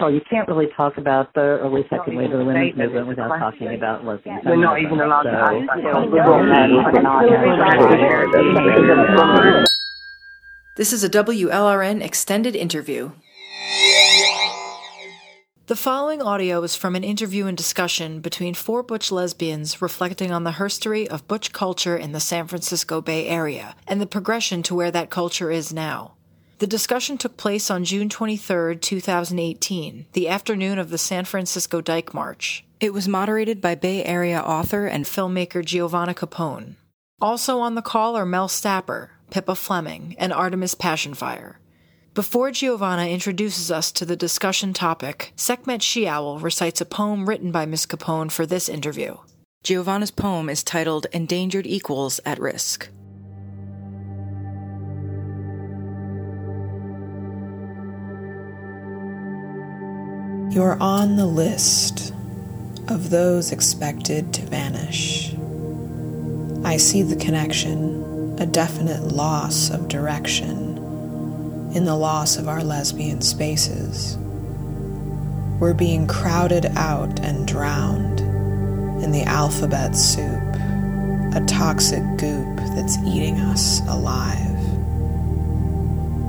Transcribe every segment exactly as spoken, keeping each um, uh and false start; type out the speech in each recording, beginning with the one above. well, you can't really talk about the early second wave of the women's movement without talking about lesbians. We're not even allowed to talk about it. This is a W L R N extended interview. The following audio is from an interview and discussion between four butch lesbians reflecting on the history of butch culture in the San Francisco Bay Area and the progression to where that culture is now. The discussion took place on June twenty-third, two thousand eighteen, the afternoon of the San Francisco Dyke March. It was moderated by Bay Area author and filmmaker Giovanna Capone. Also on the call are Mel Stapper, Pippa Fleming, and Artemis Passionfire. Before Giovanna introduces us to the discussion topic, Sekhmet Shiaul recites a poem written by Miz Capone for this interview. Giovanna's poem is titled Endangered Equals at Risk. You're on the list of those expected to vanish. I see the connection, a definite loss of direction in the loss of our lesbian spaces. We're being crowded out and drowned in the alphabet soup, a toxic goop that's eating us alive.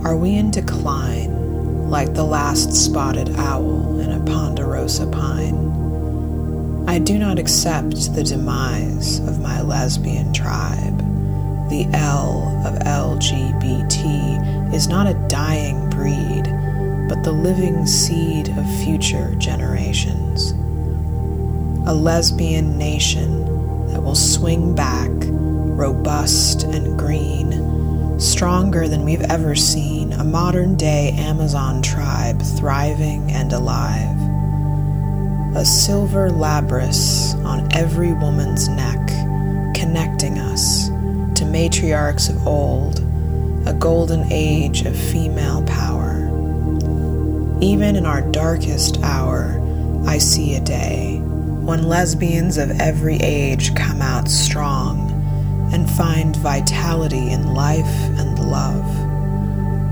Are we in decline like the last spotted owl in a ponderosa pine? I do not accept the demise of my lesbian tribe. The L of L G B T is not a dying breed, but the living seed of future generations. A lesbian nation that will swing back, robust and green, stronger than we've ever seen, a modern-day Amazon tribe thriving and alive. A silver labrys on every woman's neck, connecting us to matriarchs of old, a golden age of female power. Even in our darkest hour, I see a day when lesbians of every age come out strong and find vitality in life and love.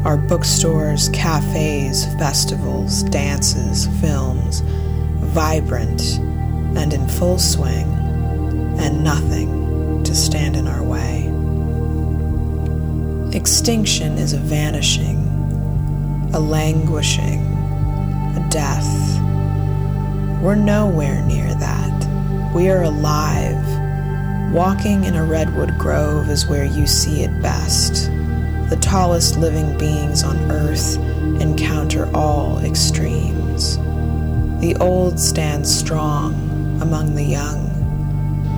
Our bookstores, cafes, festivals, dances, films, vibrant and in full swing, and nothing to stand in our way. Extinction is a vanishing, a languishing, a death. We're nowhere near that. We are alive. Walking in a redwood grove is where you see it best. The tallest living beings on earth encounter all extremes. The old stand strong among the young.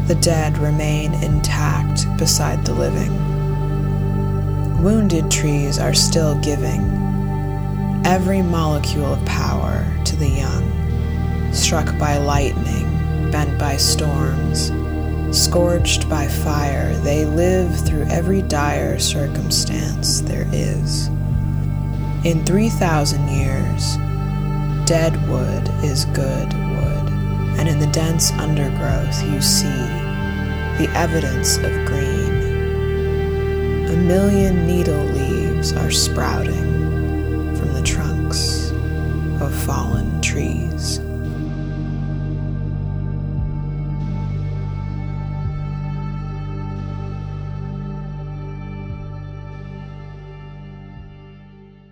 The dead remain intact beside the living. Wounded trees are still giving every molecule of power to the young, struck by lightning, bent by storms, scorched by fire. They live through every dire circumstance there is. In three thousand years, dead wood is good wood, and in the dense undergrowth you see the evidence of green. A million needle leaves are sprouting from the trunks of fallen trees.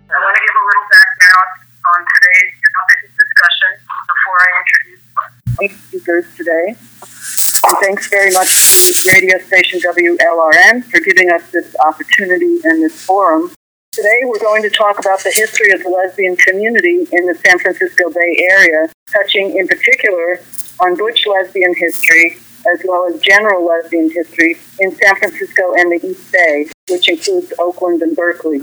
I want to give a little background on today's topic of discussion before I introduce my speakers today. And thanks very much to radio station W L R N for giving us this opportunity and this forum. Today we're going to talk about the history of the lesbian community in the San Francisco Bay Area, touching in particular on butch lesbian history as well as general lesbian history in San Francisco and the East Bay, which includes Oakland and Berkeley.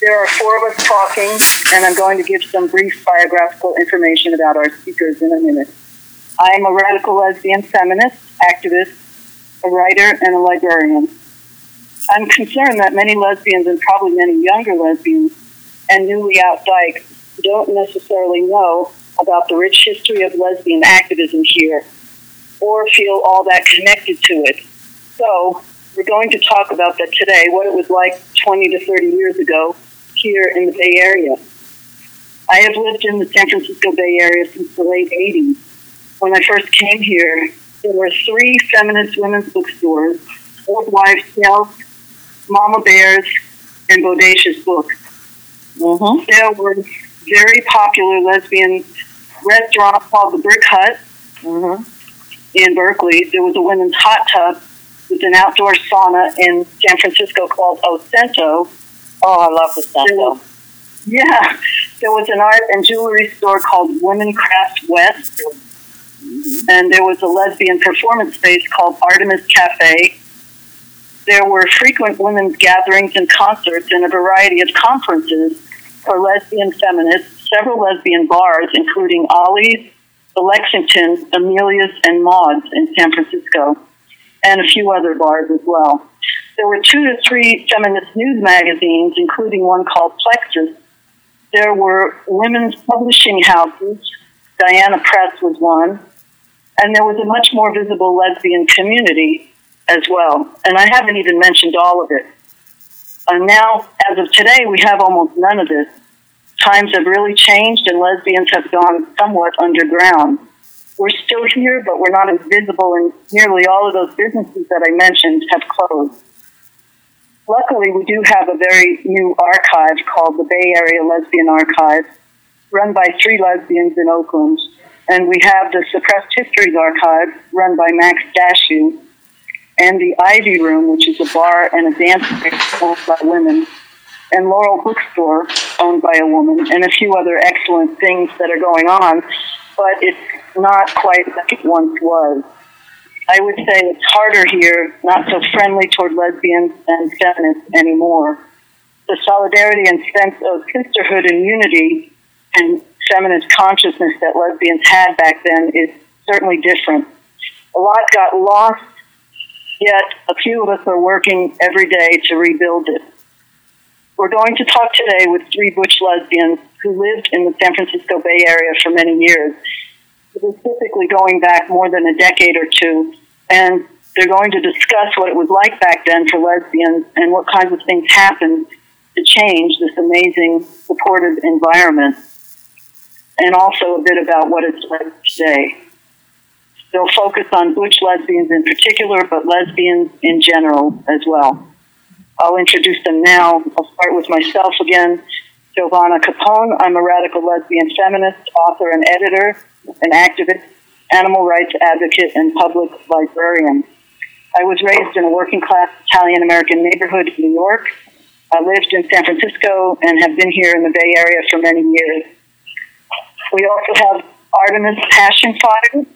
There are four of us talking, and I'm going to give some brief biographical information about our speakers in a minute. I am a radical lesbian feminist, activist, a writer, and a librarian. I'm concerned that many lesbians, and probably many younger lesbians and newly out dykes, don't necessarily know about the rich history of lesbian activism here or feel all that connected to it. So we're going to talk about that today, what it was like twenty to thirty years ago here in the Bay Area. I have lived in the San Francisco Bay Area since the late eighties. When I first came here, there were three feminist women's bookstores: Old Wives' Tales, Mama Bears, and Bodacious Books. Mm-hmm. There were very popular lesbian restaurants called the Brick Hut mm-hmm. in Berkeley. There was a women's hot tub with an outdoor sauna in San Francisco called Osento. Oh, I love Osento. Yeah. There was an art and jewelry store called Women Craft West. Mm-hmm. And there was a lesbian performance space called Artemis Cafe. There were frequent women's gatherings and concerts and a variety of conferences for lesbian feminists, several lesbian bars, including Ollie's, the Lexington's, Amelia's, and Maud's in San Francisco, and a few other bars as well. There were two to three feminist news magazines, including one called Plexus. There were women's publishing houses. Diana Press was one. And there was a much more visible lesbian community as well. And I haven't even mentioned all of it. And now, as of today, we have almost none of this. Times have really changed, and lesbians have gone somewhat underground. We're still here, but we're not as visible, and nearly all of those businesses that I mentioned have closed. Luckily, we do have a very new archive called the Bay Area Lesbian Archive, run by three lesbians in Oakland. And we have the Suppressed Histories Archive, run by Max Dashu, and the Ivy Room, which is a bar and a dance space owned by women, and Laurel Bookstore, owned by a woman, and a few other excellent things that are going on, but it's not quite like it once was. I would say it's harder here, not so friendly toward lesbians and feminists anymore. The solidarity and sense of sisterhood and unity and feminist consciousness that lesbians had back then is certainly different. A lot got lost, yet a few of us are working every day to rebuild it. We're going to talk today with three butch lesbians who lived in the San Francisco Bay Area for many years, specifically going back more than a decade or two, and they're going to discuss what it was like back then for lesbians and what kinds of things happened to change this amazing, supportive environment, and also a bit about what it's like today. They'll focus on butch lesbians in particular, but lesbians in general as well. I'll introduce them now. I'll start with myself again. Giovanna Capone. I'm a radical lesbian feminist, author and editor, an activist, animal rights advocate, and public librarian. I was raised in a working-class Italian-American neighborhood in New York. I lived in San Francisco and have been here in the Bay Area for many years. We also have Artemis Passionfire.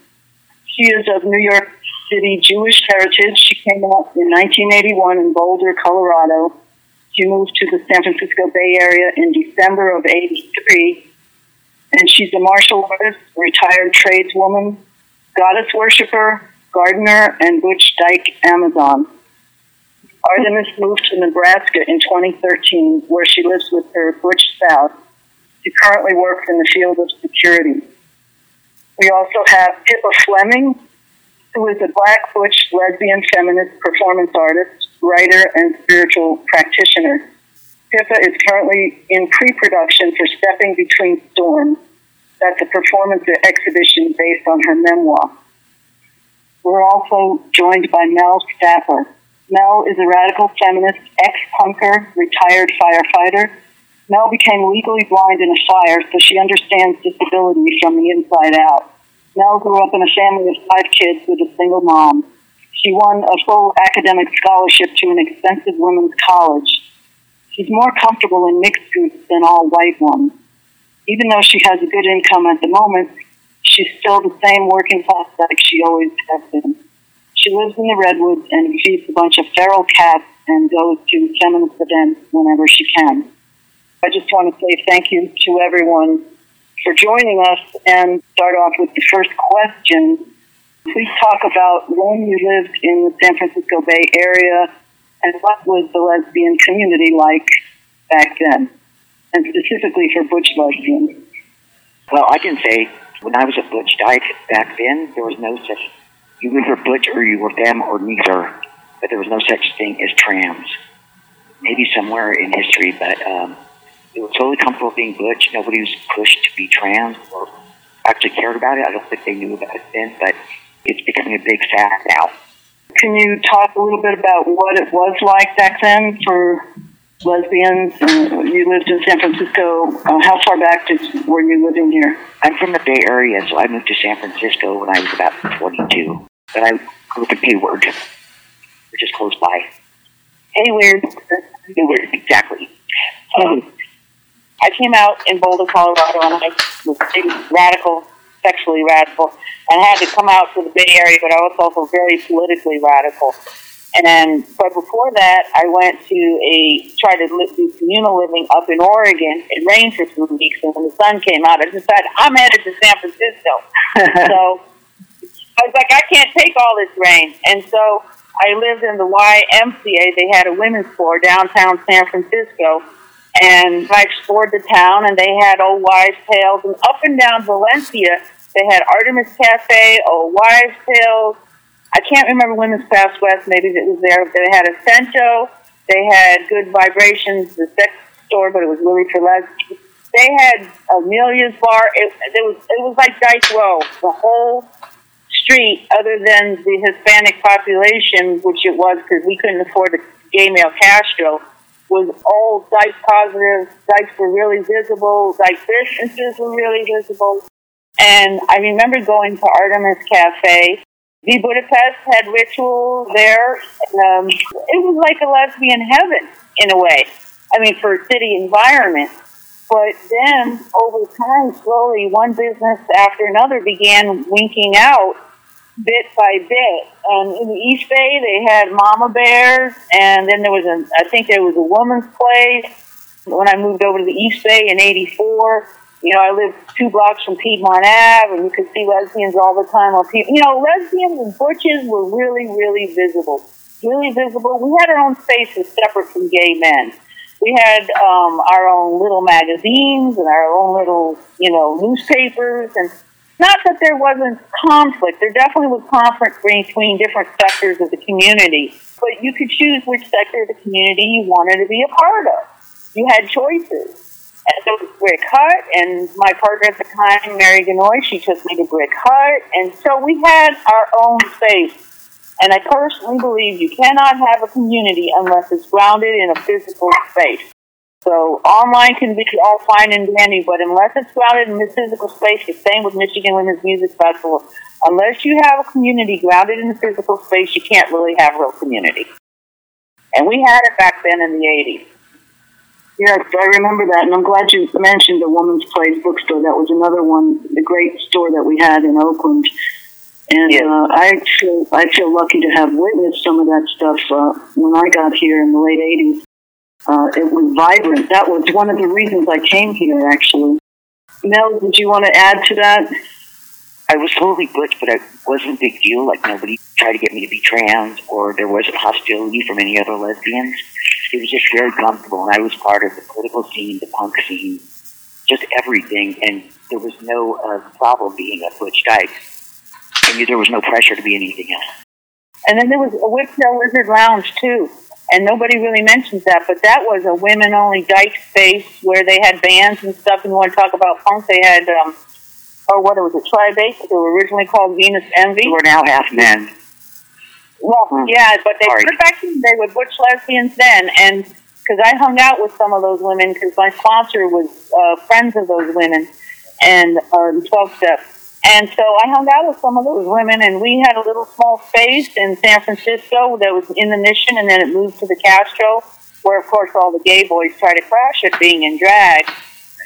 She is of New York City Jewish heritage. She came out in nineteen eighty-one in Boulder, Colorado. She moved to the San Francisco Bay Area in December of eighty-three, and she's a martial artist, retired tradeswoman, goddess worshiper, gardener, and butch dyke Amazon. Artemis moved to Nebraska in twenty thirteen, where she lives with her butch spouse. She currently works in the field of security. We also have Pippa Fleming, who is a black butch lesbian feminist performance artist, writer, and spiritual practitioner. Pippa is currently in pre-production for Stepping Between Storms. That's a performance exhibition based on her memoir. We're also joined by Mel Stapper. Mel is a radical feminist, ex-punker, retired firefighter. Mel became legally blind in a fire, so she understands disability from the inside out. Mel grew up in a family of five kids with a single mom. She won a full academic scholarship to an expensive women's college. She's more comfortable in mixed groups than all white ones. Even though she has a good income at the moment, she's still the same working class like she always has been. She lives in the Redwoods and feeds a bunch of feral cats and goes to feminist events whenever she can. I just want to say thank you to everyone for joining us and start off with the first question. Please talk about when you lived in the San Francisco Bay Area and what was the lesbian community like back then, and specifically for butch lesbians. Well, I can say when I was a butch dyke back then, there was no such, you were butch or you were them or neither, but there was no such thing as trans. Maybe somewhere in history, but um, It was totally comfortable being butch. Nobody was pushed to be trans or actually cared about it. I don't think they knew about it then, but it's becoming a big fact now. Can you talk a little bit about what it was like back then for lesbians? Um, you lived in San Francisco. Uh, how far back did, were you living here? I'm from the Bay Area, so I moved to San Francisco when I was about twenty-two. But I grew up in Hayward, which is close by. Hayward. Hayward, exactly. Um, I came out in Boulder, Colorado, and I was radical, sexually radical, and had to come out to the Bay Area, but I was also very politically radical. And but before that, I went to a, tried to live, do communal living up in Oregon. It rained for two weeks, and when the sun came out, I decided, I'm headed to San Francisco. So I was like, I can't take all this rain. And so I lived in the Y M C A. They had a women's floor downtown San Francisco. And I explored the town, and they had Old Wives' Tales. And up and down Valencia, they had Artemis Cafe, Old Wives' Tales. I can't remember Women's Craft West. Maybe it was there. They had Osento. They had Good Vibrations, the sex store, but it was really for lesbians. They had Amelia's bar. It, it was it was like Dice Row, the whole street, other than the Hispanic population, which it was because we couldn't afford the gay male Castro, was all dyke positive. Dykes were really visible. Dyke businesses were really visible. And I remember going to Artemis Cafe. The Budapest had ritual there. Um, it was like a lesbian heaven in a way. I mean, for a city environment. But then, over time, slowly, one business after another began winking out bit by bit. And in the East Bay, they had Mama Bears, and then there was a, I think there was a woman's place. When I moved over to the East Bay in eighty-four, you know, I lived two blocks from Piedmont Ave, and you could see lesbians all the time on Piedmont. You know, lesbians and butches were really, really visible. Really visible. We had our own spaces separate from gay men. We had um, our own little magazines and our own little, you know, newspapers. And not that there wasn't conflict. There definitely was conflict between different sectors of the community. But you could choose which sector of the community you wanted to be a part of. You had choices. And so it was Brick Hut, and my partner at the time, Mary Ganoy, she took me to Brick Hut. And so we had our own space. And I personally believe you cannot have a community unless it's grounded in a physical space. So online can be all fine and dandy, but unless it's grounded in a physical space, the same with Michigan Women's Music Festival. Unless you have a community grounded in a physical space, you can't really have real community. And we had it back then in the eighties. Yes, I remember that, and I'm glad you mentioned the Woman's Place bookstore. That was another one, the great store that we had in Oakland. And uh, I feel I feel lucky to have witnessed some of that stuff uh, when I got here in the late eighties. Uh, it was vibrant. That was one of the reasons I came here, actually. Mel, did you want to add to that? I was totally butch, but it wasn't a big deal. Like, nobody tried to get me to be trans, or there wasn't hostility from any other lesbians. It was just very comfortable, and I was part of the political scene, the punk scene, just everything, and there was no uh, problem being a butch dyke. I knew there was no pressure to be anything else. And then there was a Whiptail Lizard Lounge, too. And nobody really mentions that, but that was a women-only dyke space where they had bands and stuff. And you want to talk about punk, they had, um, or what was it, Tri-Base? They were originally called Venus Envy. They were now half men. Well, mm. yeah, but they put it back then. They were butch lesbians then. And because I hung out with some of those women because my sponsor was uh, friends of those women and twelve-step. Uh, And so I hung out with some of those women, and we had a little small space in San Francisco that was in the Mission, and then it moved to the Castro, where, of course, all the gay boys try to crash it being in drag.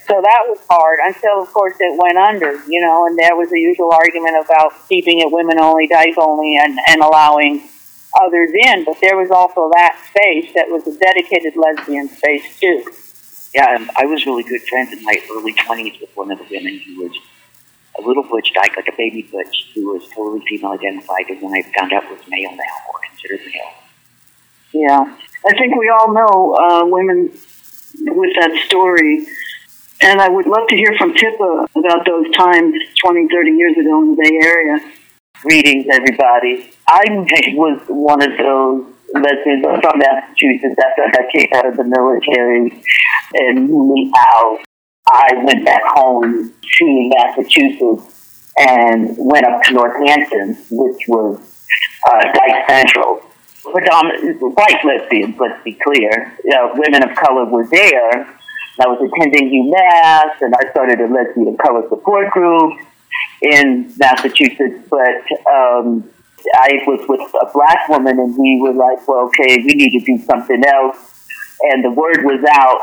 So that was hard until, of course, it went under, you know, and there was the usual argument about keeping it women-only, dyke-only, and, and allowing others in. But there was also that space that was a dedicated lesbian space, too. Yeah, and I was really good friends in my early twenties with one of the women who was a little butch dyke, like a baby butch, who was totally female-identified, and when I found out was male now, or considered male. Yeah. I think we all know uh, women with that story, and I would love to hear from Pippa about those times twenty, thirty years ago in the Bay Area. Greetings, everybody. I was one of those lesbians from Massachusetts after I came out of the military and moved out. I went back home to Massachusetts and went up to Northampton, which was uh, Dyke Central. Predominantly white lesbians, let's be clear. You know, women of color were there. I was attending UMass, and I started a lesbian of color support group in Massachusetts, but um, I was with a black woman, and we were like, well, okay, we need to do something else. And the word was out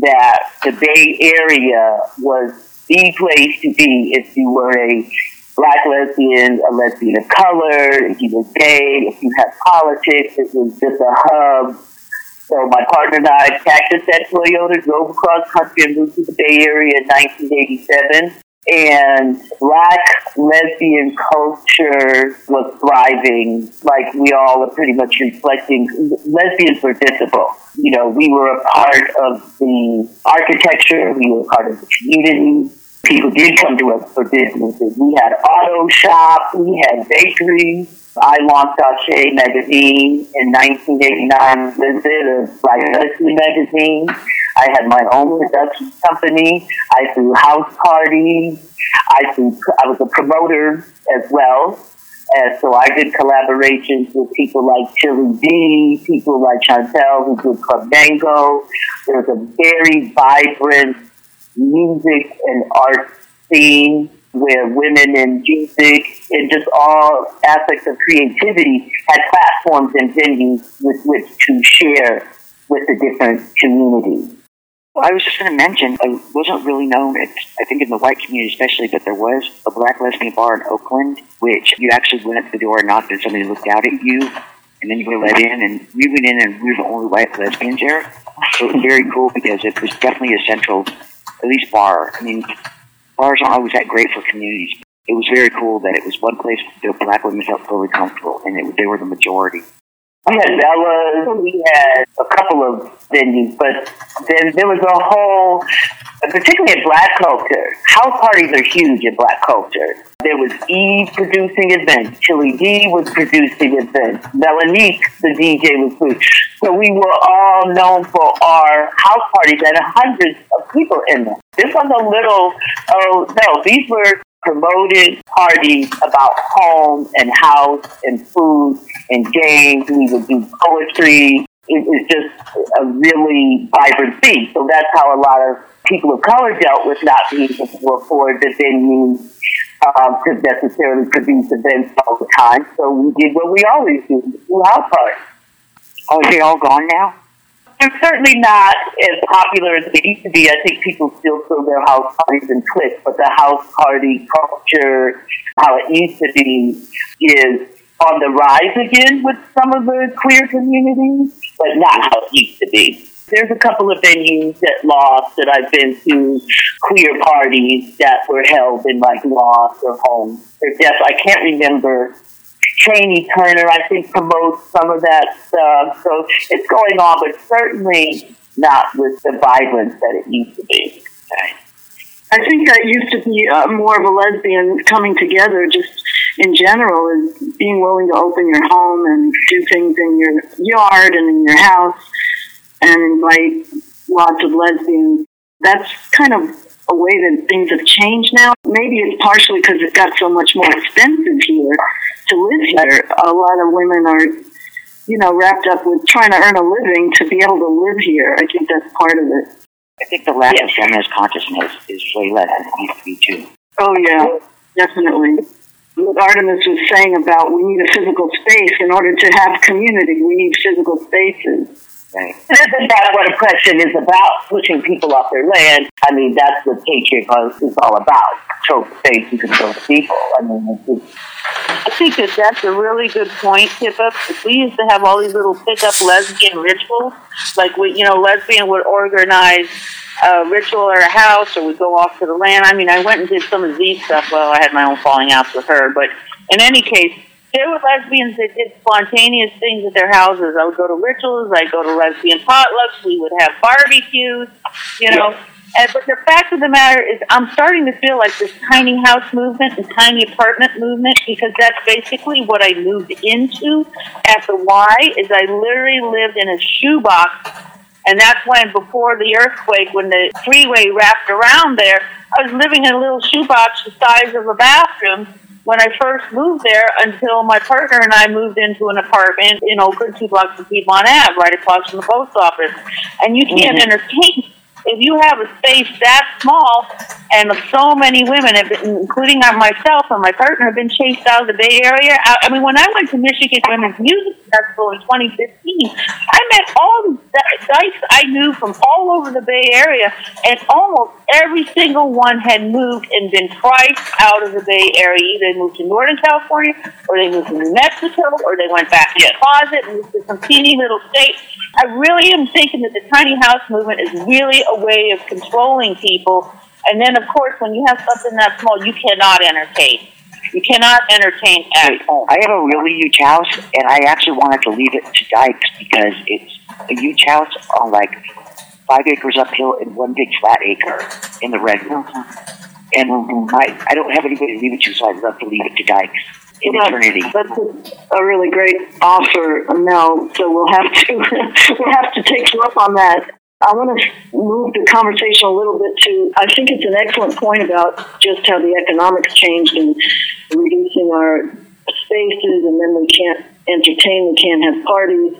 that the Bay Area was the place to be if you were a black lesbian, a lesbian of color, if you were gay, if you had politics. It was just a hub. So my partner and I packed up that Toyota, drove across country, and moved to the Bay Area in nineteen eighty-seven. And black lesbian culture was thriving. Like, we all are pretty much reflecting. Lesbians were visible. You know, we were a part of the architecture. We were a part of the community. People did come to us for businesses. We had auto shops. We had bakeries. I launched Ache magazine in nineteen eighty-nine, Lisbon, a black lesbian magazine. I had my own production company. I threw house parties. I threw, I was a promoter as well. And so I did collaborations with people like Chili D, people like Chantel, who did Club Mango. There was a very vibrant music and art scene where women in music and just all aspects of creativity had platforms and venues with which to share with the different communities. Well, I was just going to mention, I wasn't really known, at, I think in the white community especially, but there was a black lesbian bar in Oakland, which you actually went up the door and knocked and somebody looked out at you, and then you were let in, and we went in and we were the only white lesbians there. So it was very cool because it was definitely a central, at least bar. I mean, bars aren't always that great for communities. It was very cool that it was one place where black women felt totally comfortable, and it, they were the majority. We had Bella's, we had a couple of venues, but then there was a whole, particularly in black culture, house parties are huge in black culture. There was Eve producing events, Chili D was producing events, Melanique, the D J, was producing. So we were all known for our house parties that had hundreds of people in them. This was a little, oh no, these were promoted parties about home and house and food and games. We would do poetry. It was just a really vibrant thing. So that's how a lot of people of color dealt with not being able to afford the venues um, to necessarily produce events all the time. So we did what we always do, do house parties. Oh, are they all gone now? They're certainly not as popular as they used to be. I think people still throw their house parties and cliques, but the house party culture, how it used to be, is on the rise again with some of the queer communities, but not how it used to be. There's a couple of venues at Lost that I've been to, queer parties that were held in like Lost or Home. Or Death. I can't remember. Chaney Turner, I think, promotes some of that stuff. So it's going on, but certainly not with the violence that it used to be. Okay. I think that used to be uh, more of a lesbian coming together, just in general, is being willing to open your home and do things in your yard and in your house and invite lots of lesbians. That's kind of a way that things have changed now. Maybe it's partially because it got so much more expensive here to live here. A lot of women are, you know, wrapped up with trying to earn a living to be able to live here. I think that's part of it. I think the lack yes. of feminist consciousness is way less than it used to be, too. Oh, yeah, definitely. What Artemis was saying about we need a physical space in order to have community. We need physical spaces. Right. And isn't that what oppression is about? Pushing people off their land. I mean, that's what patriarchy is all about. Control the space and control the people. I mean, it's just... I think that that's a really good point, Pippa. We used to have all these little pick-up lesbian rituals. Like, we, you know, lesbian would organize a ritual or a house, or we'd go off to the land. I mean, I went and did some of these stuff. Well, I had my own falling outs with her. But in any case, there were lesbians that did spontaneous things at their houses. I would go to rituals. I'd go to lesbian potlucks. We would have barbecues, you know. Yeah. And, but the fact of the matter is, I'm starting to feel like this tiny house movement and tiny apartment movement, because that's basically what I moved into at the Y, is I literally lived in a shoebox. And that's when, before the earthquake, when the freeway wrapped around there, I was living in a little shoebox the size of a bathroom when I first moved there, until my partner and I moved into an apartment in Oakland, two blocks from Piedmont Ave, right across from the post office. And you can't mm-hmm. entertain. If you have a space that small, and so many women, have been, including myself and my partner, have been chased out of the Bay Area. I mean, when I went to Michigan Women's Music Festival in twenty fifteen, I met all the guys I knew from all over the Bay Area, and almost every single one had moved and been priced out of the Bay Area. Either they moved to Northern California, or they moved to New Mexico, or they went back in the closet and moved to some teeny little state. I really am thinking that the tiny house movement is really a way of controlling people. And then, of course, when you have something that small, you cannot entertain. You cannot entertain at Wait, home. I have a really huge house, and I actually wanted to leave it to Dykes, because it's a huge house on like five acres uphill and one big flat acre in the redwood. And I, I don't have anybody to leave it to, so I'd love to leave it to Dykes. In yeah, eternity. That's a really great offer, Mel. So we'll have to we'll have to take you up on that. I want to move the conversation a little bit to, I think it's an excellent point about just how the economics changed and reducing our spaces, and then we can't entertain, we can't have parties,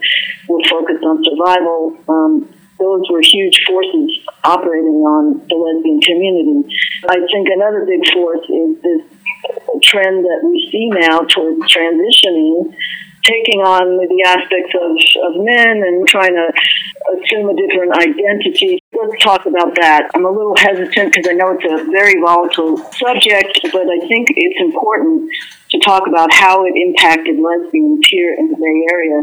we're focused on survival. Um, those were huge forces operating on the lesbian community. I think another big force is this trend that we see now towards transitioning, taking on the aspects of, of men and trying to assume a different identity. Let's talk about that. I'm a little hesitant because I know it's a very volatile subject, but I think it's important to talk about how it impacted lesbians here in the Bay Area.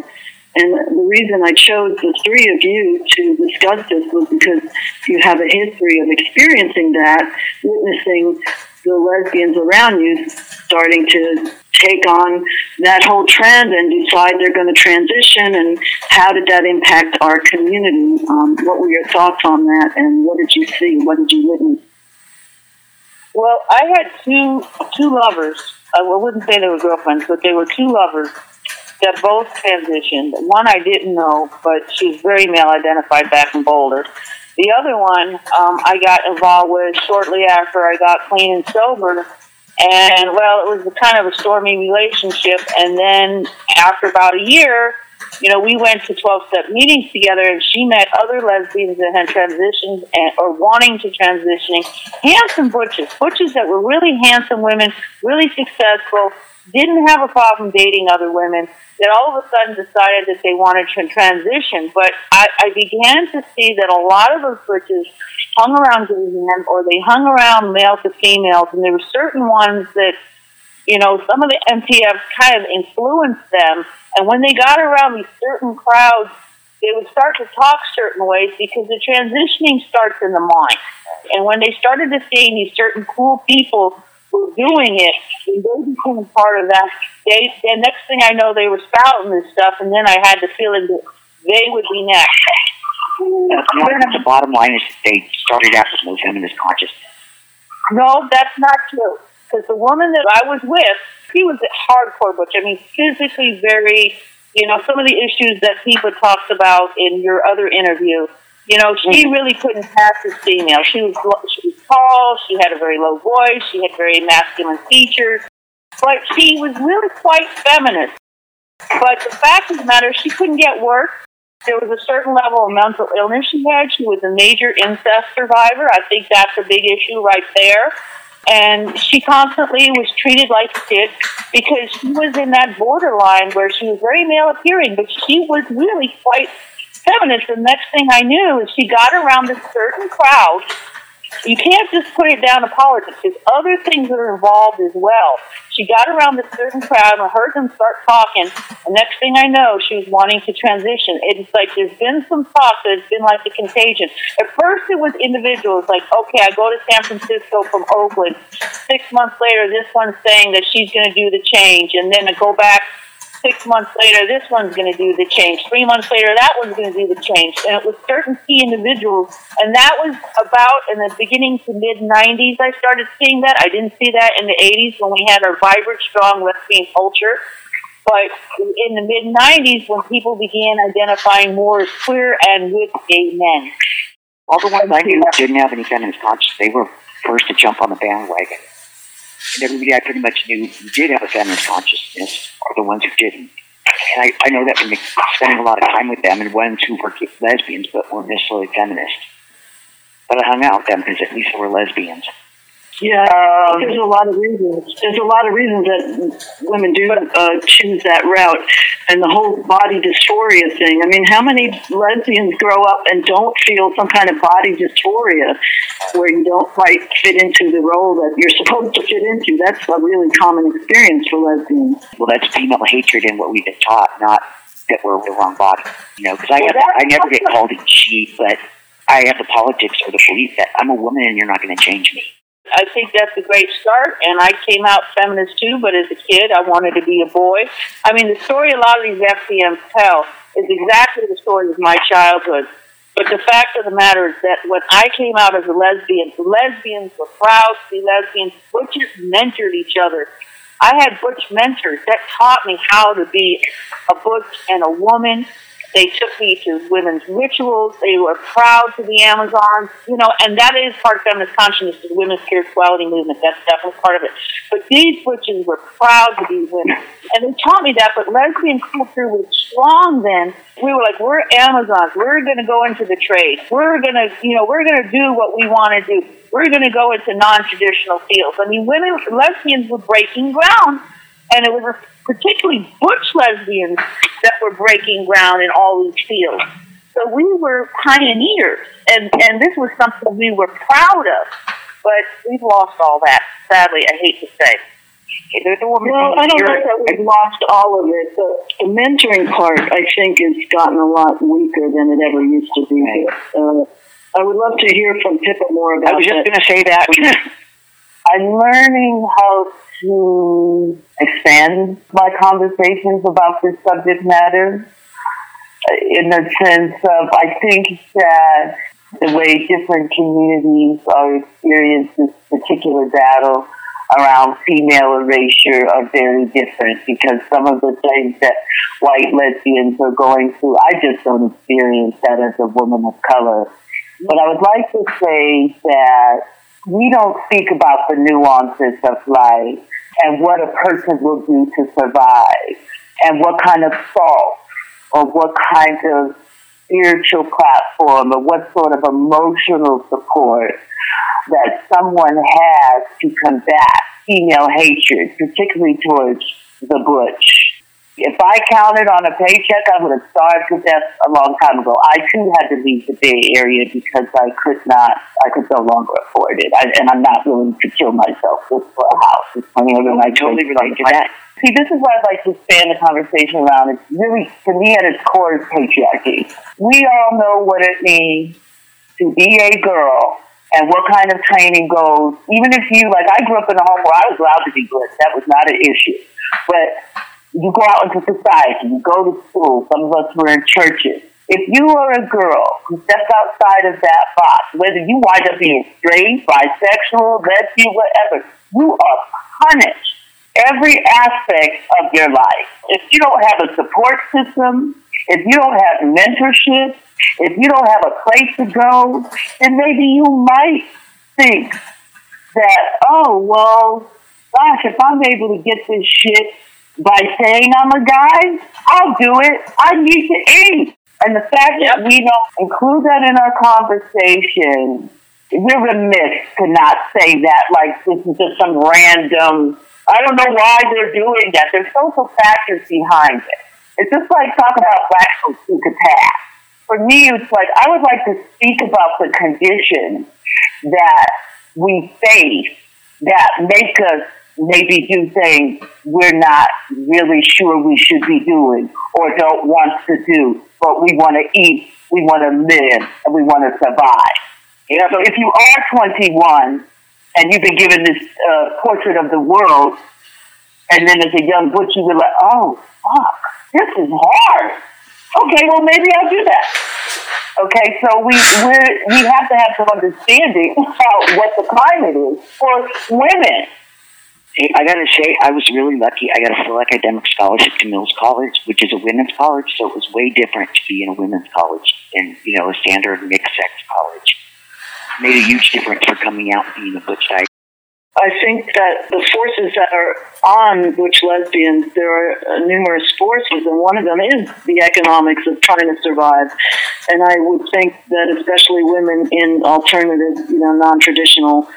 And the reason I chose the three of you to discuss this was because you have a history of experiencing that, witnessing the lesbians around you starting to take on that whole trend and decide they're going to transition, and how did that impact our community? Um, what were your thoughts on that, and what did you see? What did you witness? Well, I had two two lovers. I wouldn't say they were girlfriends, but they were two lovers that both transitioned. One I didn't know, but she was very male-identified back in Boulder. The other one um, I got involved with shortly after I got clean and sober. And, well, it was kind of a stormy relationship. And then after about a year, you know, we went to twelve-step meetings together, and she met other lesbians that had transitioned and, or wanting to transitioning. Handsome butches, butches that were really handsome women, really successful, didn't have a problem dating other women, that all of a sudden decided that they wanted to transition. But I, I began to see that a lot of those butches hung around gay men, or they hung around male to females, and there were certain ones that, you know, some of the M T Fs kind of influenced them, and when they got around these certain crowds, they would start to talk certain ways, because the transitioning starts in the mind. And when they started to see these certain cool people who were doing it, and they became part of that, they, the next thing I know, they were spouting this stuff, and then I had the feeling that they would be next. The bottom line is that they started out with feminist consciousness. No, that's not true. Because the woman that I was with, she was a hardcore butch. I mean, physically very, you know, some of the issues that people talked about in your other interview, you know, she mm-hmm. really couldn't pass as female. She was, she was tall, she had a very low voice, she had very masculine features, but she was really quite feminist. But the fact of the matter, she couldn't get work. There was a certain level of mental illness she had. She was a major incest survivor. I think that's a big issue right there. And she constantly was treated like a kid, because she was in that borderline where she was very male-appearing, but she was really quite feminist. The next thing I knew is she got around a certain crowd. You can't just put it down to politics. There's other things that are involved as well. She got around a certain crowd and heard them start talking. The next thing I know, she was wanting to transition. It's like there's been some talk that it's been like a contagion. At first, it was individuals like, okay, I go to San Francisco from Oakland. Six months later, this one's saying that she's going to do the change, and then to go back Six months later, this one's going to do the change. Three months later, that one's going to do the change. And it was certain key individuals. And that was about in the beginning to mid nineties I started seeing that. I didn't see that in the eighties when we had our vibrant, strong lesbian culture. But in the mid nineties when people began identifying more as queer and with gay men. All the ones I knew didn't have any feminine conscience. They were first to jump on the bandwagon. And everybody I pretty much knew who did have a feminine consciousness are the ones who didn't. And I, I know that from spending a lot of time with them and ones who were lesbians but weren't necessarily feminists. But I hung out with them because at least they were lesbians. Yeah, um, there's a lot of reasons. There's a lot of reasons that women do uh, choose that route, and the whole body dysphoria thing. I mean, how many lesbians grow up and don't feel some kind of body dysphoria where you don't quite fit into the role that you're supposed to fit into? That's a really common experience for lesbians. Well, that's female hatred and what we've been taught, not that we're the wrong body. You know, because I, well, I never get called a she, but I have the politics or the belief that I'm a woman and you're not going to change me. I think that's a great start, and I came out feminist too, but as a kid, I wanted to be a boy. I mean, the story a lot of these F P Ms tell is exactly the story of my childhood, but the fact of the matter is that when I came out as a lesbian, lesbians were proud to be lesbians, butchers mentored each other. I had butch mentors that taught me how to be a butch and a woman. They took me to women's rituals. They were proud to be Amazons, you know, and that is part of feminist consciousness, the women's spirituality movement. That's definitely part of it. But these witches were proud to be women. And they taught me that, but lesbian culture was strong then. We were like, we're Amazons. We're going to go into the trade. We're going to, you know, we're going to do what we want to do. We're going to go into non-traditional fields. I mean, women, lesbians were breaking ground, and it was a particularly butch lesbians that were breaking ground in all these fields. So we were pioneers, and, and this was something we were proud of, but we've lost all that, sadly, I hate to say. Well, I don't know that we've lost all of it. The, the mentoring part, I think, has gotten a lot weaker than it ever used to be. Uh, I would love to hear from Pippa more about that. I was just going to say that. I'm learning how to expand my conversations about this subject matter in the sense of I think that the way different communities are experiencing this particular battle around female erasure are very different because some of the things that white lesbians are going through, I just don't experience that as a woman of color. But I would like to say that we don't speak about the nuances of life and what a person will do to survive and what kind of salt or what kind of spiritual platform or what sort of emotional support that someone has to combat female hatred, particularly towards the butch. If I counted on a paycheck, I would have starved to death a long time ago. I, too, had to leave the Bay Area because I could not, I could no longer afford it. I, and I'm not willing to kill myself for a house. I mean, I totally relate to that. See, this is why I'd like to expand the conversation around. It's really, to me, at its core, is patriarchy. We all know what it means to be a girl and what kind of training goes. Even if you, like, I grew up in a home where I was allowed to be good. That was not an issue. But you go out into society, you go to school, some of us were in churches. If you are a girl who steps outside of that box, whether you wind up being straight, bisexual, lesbian, whatever, you are punished every aspect of your life. If you don't have a support system, if you don't have mentorship, if you don't have a place to go, then maybe you might think that, oh, well, gosh, if I'm able to get this shit by saying I'm a guy, I'll do it. I need to eat. And the fact that we don't include that in our conversation, we're remiss to not say that like this is just some random, I don't know why they're doing that. There's social factors behind it. It's just like talking about black folks who could pass. For me, it's like I would like to speak about the conditions that we face that make us maybe do things we're not really sure we should be doing or don't want to do, but we want to eat, we want to live, and we want to survive. Yeah. So if you are twenty-one and you've been given this uh, portrait of the world, And then as a young butch, you were like, oh, fuck, this is hard. Okay, well, maybe I'll do that. Okay, so we we're, we have to have some understanding about what the climate is for women. Hey, I got to say, I was really lucky. I got a full academic scholarship to Mills College, which is a women's college, so it was way different to be in a women's college than, you know, a standard mixed-sex college. It made a huge difference for coming out and being a butch dyke. I think that the forces that are on butch lesbians, there are numerous forces, and one of them is the economics of trying to survive. And I would think that especially women in alternative, you know, non-traditional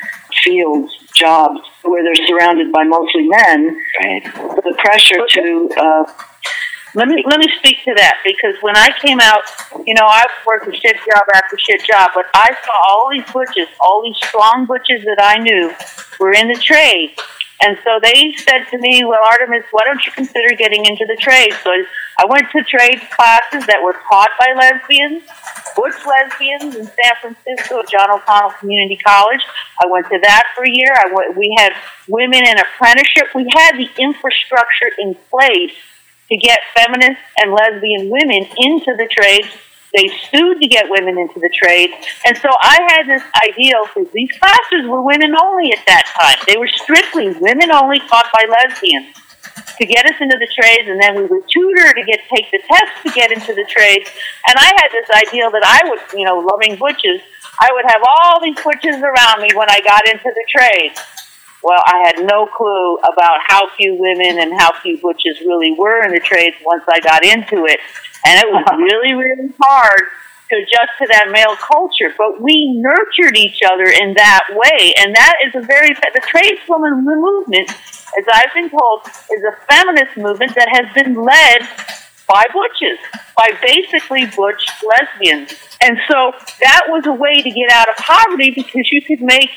fields, jobs, where they're surrounded by mostly men, right. The pressure to... Uh, Let me let me speak to that, because when I came out, you know, I worked a shit job after shit job, but I saw all these butches, all these strong butches that I knew were in the trade. And so they said to me, well, Artemis, why don't you consider getting into the trade? So I went to trade classes that were taught by lesbians, butch lesbians in San Francisco, John O'Connell Community College. I went to that for a year. I went, we had women in apprenticeship. We had the infrastructure in place to get feminist and lesbian women into the trades. They sued to get women into the trades. And so I had this ideal, because these classes were women only at that time. They were strictly women only, taught by lesbians, to get us into the trades, and then we would tutor to get take the test to get into the trades. And I had this ideal that I would, you know, loving butches, I would have all these butches around me when I got into the trades. Well, I had no clue about how few women and how few butches really were in the trades once I got into it. And it was really, really hard to adjust to that male culture. But we nurtured each other in that way. And that is a very, the tradeswoman movement, as I've been told, is a feminist movement that has been led by butches, by basically butch lesbians. And so that was a way to get out of poverty, because you could make,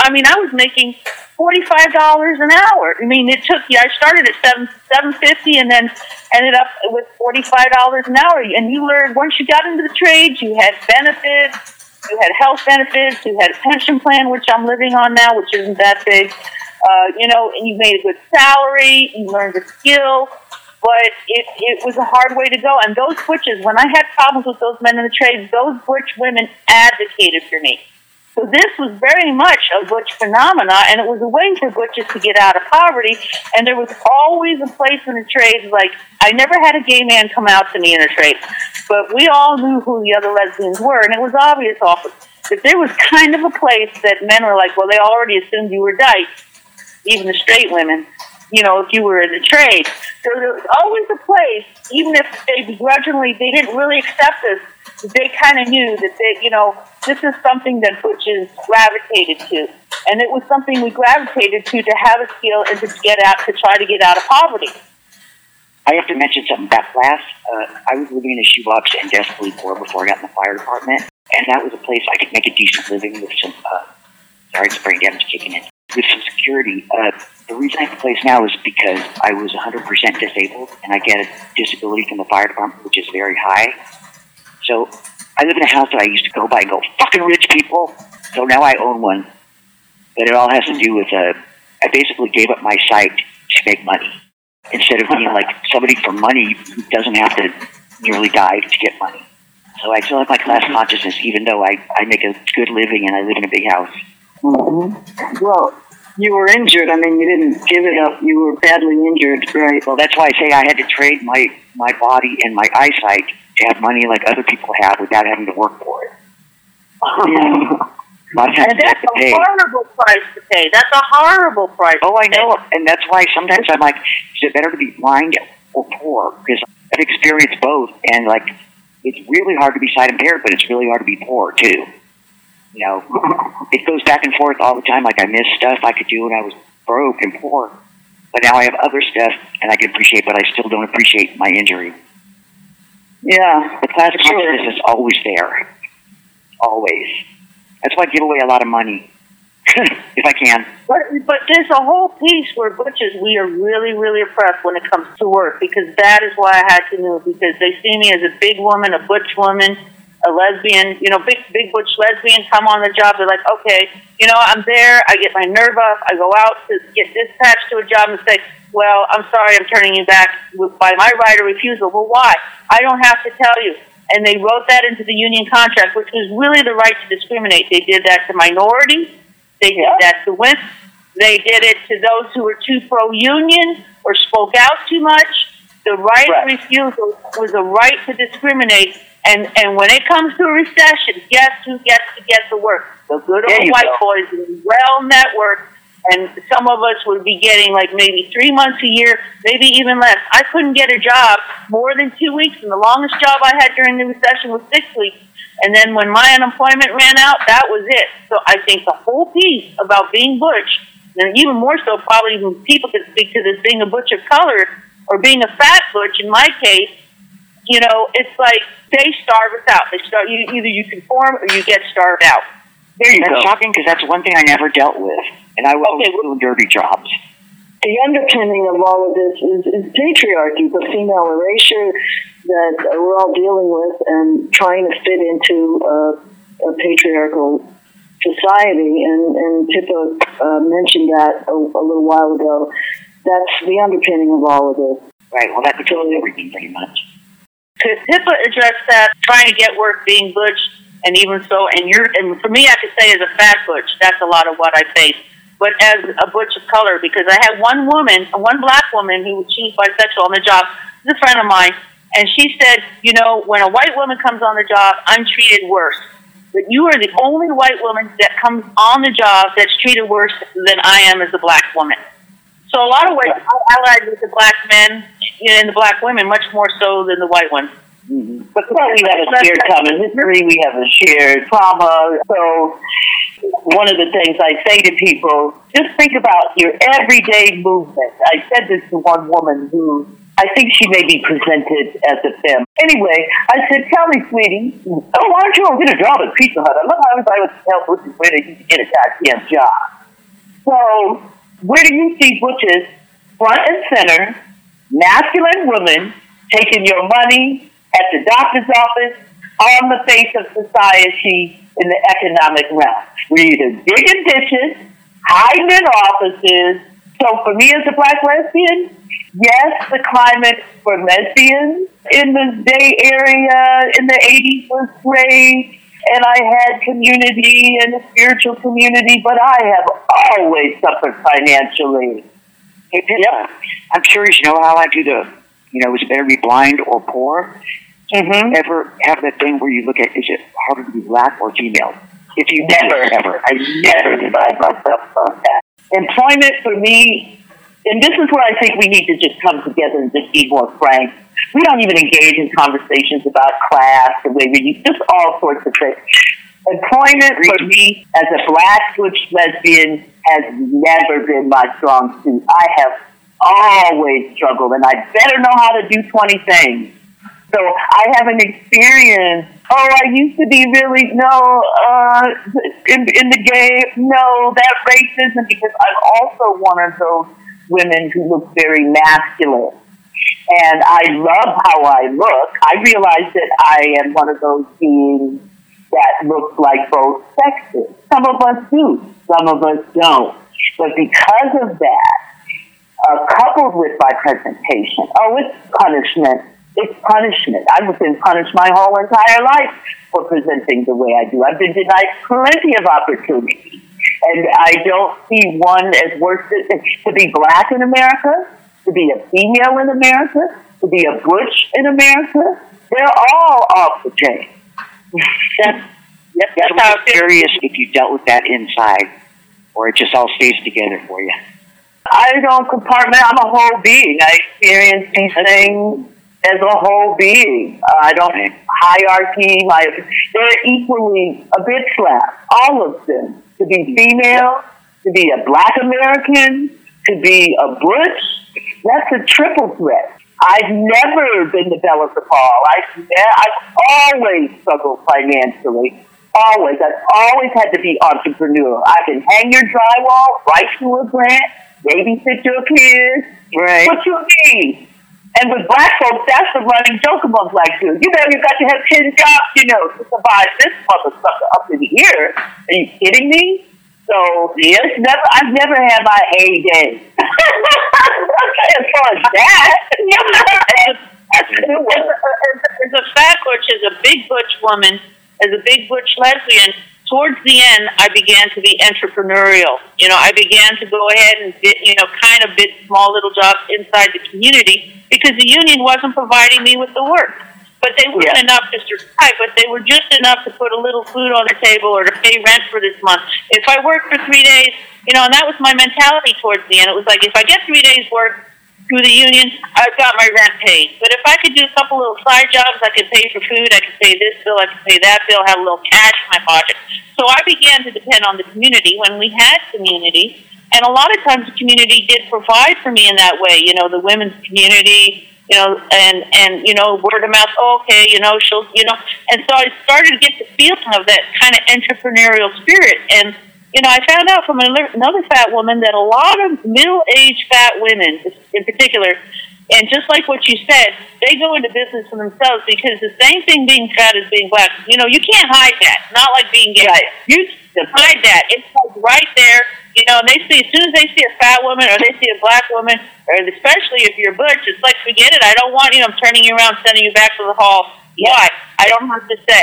I mean, I was making forty-five dollars an hour. I mean, it took, yeah, I started at seven seven fifty, and then ended up with forty-five dollars an hour. And you learned, once you got into the trades, you had benefits, you had health benefits, you had a pension plan, which I'm living on now, which isn't that big. Uh, you know, and you made a good salary, you learned a skill, but it, it was a hard way to go. And those butches, when I had problems with those men in the trades, those butch women advocated for me. So this was very much a butch phenomena, and it was a way for butches to get out of poverty. And there was always a place in the trades. Like, I never had a gay man come out to me in a trade, but we all knew who the other lesbians were, and it was obvious often that there was kind of a place that men were like, well, they already assumed you were dyke, even the straight women, you know, if you were in the trade. So there was always a place, even if they begrudgingly, they didn't really accept us, they kind of knew that, they, you know, this is something that butches gravitated to. And it was something we gravitated to, to have a skill and to get out, to try to get out of poverty. I have to mention something about class. Uh, I was living in a shoebox and desperately poor before I got in the fire department. And that was a place I could make a decent living with some, uh, sorry, the brain damage kicking in, with some security. Uh, the reason I have a place now is because I was one hundred percent disabled, and I get a disability from the fire department, which is very high. So I live in a house that I used to go by and go, fucking rich people. So now I own one. But it all has to do with, uh, I basically gave up my sight to make money. Instead of being like somebody for money who doesn't have to nearly die to get money. So I still have my class consciousness, even though I, I make a good living and I live in a big house. Mm-hmm. Well, you were injured. I mean, you didn't give it up. You were badly injured, right? Well, that's why I say I had to trade my, my body and my eyesight to have money like other people have without having to work for it. Yeah. And that's a pay. horrible price to pay. That's a horrible price Oh, I know. Pay. And that's why sometimes I'm like, is it better to be blind or poor? Because I've experienced both. And, like, it's really hard to be sight impaired, but it's really hard to be poor, too. You know, it goes back and forth all the time. Like, I miss stuff I could do when I was broke and poor. But now I have other stuff, and I can appreciate, but I still don't appreciate my injury. Yeah, the class consciousness is always there. Always. That's why I give away a lot of money, if I can. But, but there's a whole piece where butches, we are really, really oppressed when it comes to work, because that is why I had to move, because they see me as a big woman, a butch woman, a lesbian, you know, big, big butch lesbian come on the job. They're like, okay, you know, I'm there. I get my nerve up. I go out to get dispatched to a job and say, well, I'm sorry, I'm turning you back by my right of refusal. Well, why? I don't have to tell you. And they wrote that into the union contract, which was really the right to discriminate. They did that to minorities. They did yeah. that to women. They did it to those who were too pro-union or spoke out too much. The right of refusal was a right to discriminate. And and when it comes to a recession, guess who gets to get the work? The good old white go. boys in well networked. And some of us would be getting like maybe three months a year, maybe even less. I couldn't get a job more than two weeks. And the longest job I had during the recession was six weeks. And then when my unemployment ran out, that was it. So I think the whole piece about being butch, and even more so probably even people could speak to this, being a butch of color or being a fat butch in my case, you know, it's like they starve us out. They start, you, either you conform or you get starved out. There you that's go. Shocking, because that's one thing I never dealt with, and I was okay. doing dirty jobs. The underpinning of all of this is, is patriarchy, the female erasure that we're all dealing with and trying to fit into a, a patriarchal society, and, and Pippa uh, mentioned that a, a little while ago. That's the underpinning of all of this. Right, well, that controls everything pretty much. Pippa addressed that, trying to get work being butch. And even so, and you're, and for me, I could say as a fat butch, that's a lot of what I face. But as a butch of color, because I had one woman, one black woman who she was bisexual on the job, she's a friend of mine, and she said, you know, when a white woman comes on the job, I'm treated worse. But you are the only white woman that comes on the job that's treated worse than I am as a black woman. So a lot of ways, I allied with the black men and the black women much more so than the white ones. Mm-hmm. But well, we have a shared common history, we have a shared trauma, so one of the things I say to people, just think about your everyday movement. I said this to one woman who, I think she may be presented as a femme. Anyway, I said, tell me, sweetie, oh, why don't you go get a job at Pizza Hut? I love how everybody wants to help butchers where they can get a goddamn job. So, where do you see butchers, front and center, masculine women, taking your money, at the doctor's office, on the face of society in the economic realm? We're either digging ditches, hiding in offices. So for me as a black lesbian, yes, the climate for lesbians in the Bay Area in the eighties was great, and I had community and a spiritual community, but I have always suffered financially. Yep. I'm curious, you know how I do the, you know, it's better to be blind or poor. Mm-hmm. Ever have that thing where you look at, is it harder to be black or female? If you never, ever, I never divide myself on that. Employment for me, and this is where I think we need to just come together and just be more frank. We don't even engage in conversations about class, the way we use, just all sorts of things. Employment for me as a black butch lesbian has never been my strong suit. I have always struggled, and I better know how to do twenty things. So I haven't experienced, oh, I used to be really, no, uh, in, in the gay, no, that racism, because I'm also one of those women who look very masculine. And I love how I look. I realize that I am one of those beings that looks like both sexes. Some of us do, some of us don't. But because of that, uh, coupled with my presentation, oh, it's punishment. It's punishment. I was been punished my whole entire life for presenting the way I do. I've been denied plenty of opportunities. And I don't see one as worse than to be black in America, to be a female in America, to be a butch in America. They're all off the chain. That's, yep, that's so how I'm curious it. If you dealt with that inside, or it just all stays together for you. I don't compartment. I'm a whole being. I experience these things as a whole being. Uh, I don't have hierarchy. My, they're equally a bitch slap, all of them. To be female, to be a black American, to be a butch, that's a triple threat. I've never been the belle of the ball. I've, ne- I've always struggled financially. Always. I've always had to be entrepreneurial. I can hang your drywall, write you a grant, babysit your kids. Right. What you mean? And with black folks, that's the running joke among black dudes. You know, you got to have ten jobs, you know, to survive this motherfucker up to the ear. Are you kidding me? So, yes, never, I've never had my A day. As far as that, as, as a fat butch, as a big butch woman, as a big butch lesbian, towards the end, I began to be entrepreneurial. You know, I began to go ahead and, get, you know, kind of bid small little jobs inside the community because the union wasn't providing me with the work. But they weren't yeah. enough to survive, but they were just enough to put a little food on the table or to pay rent for this month. If I worked for three days, you know, and that was my mentality towards the end. It was like, if I get three days' work through the union, I've got my rent paid. But if I could do a couple little side jobs, I could pay for food, I could pay this bill, I could pay that bill, have a little cash in my pocket. So I began to depend on the community when we had community. And a lot of times the community did provide for me in that way, you know, the women's community, you know, and, and, you know, word of mouth, oh, okay, you know, she'll, you know. And so I started to get the feeling of that kind of entrepreneurial spirit. And, you know, I found out from another fat woman that a lot of middle-aged fat women in particular, and just like what you said, they go into business for themselves because the same thing being fat as being black. You know, you can't hide that. Not like being gay. Right. You can't hide that. It's like right there. You know, and they see, as soon as they see a fat woman or they see a black woman, or especially if you're butch, it's like, forget it. I don't want you. I'm turning you around, sending you back to the hall. Why? I don't have to say.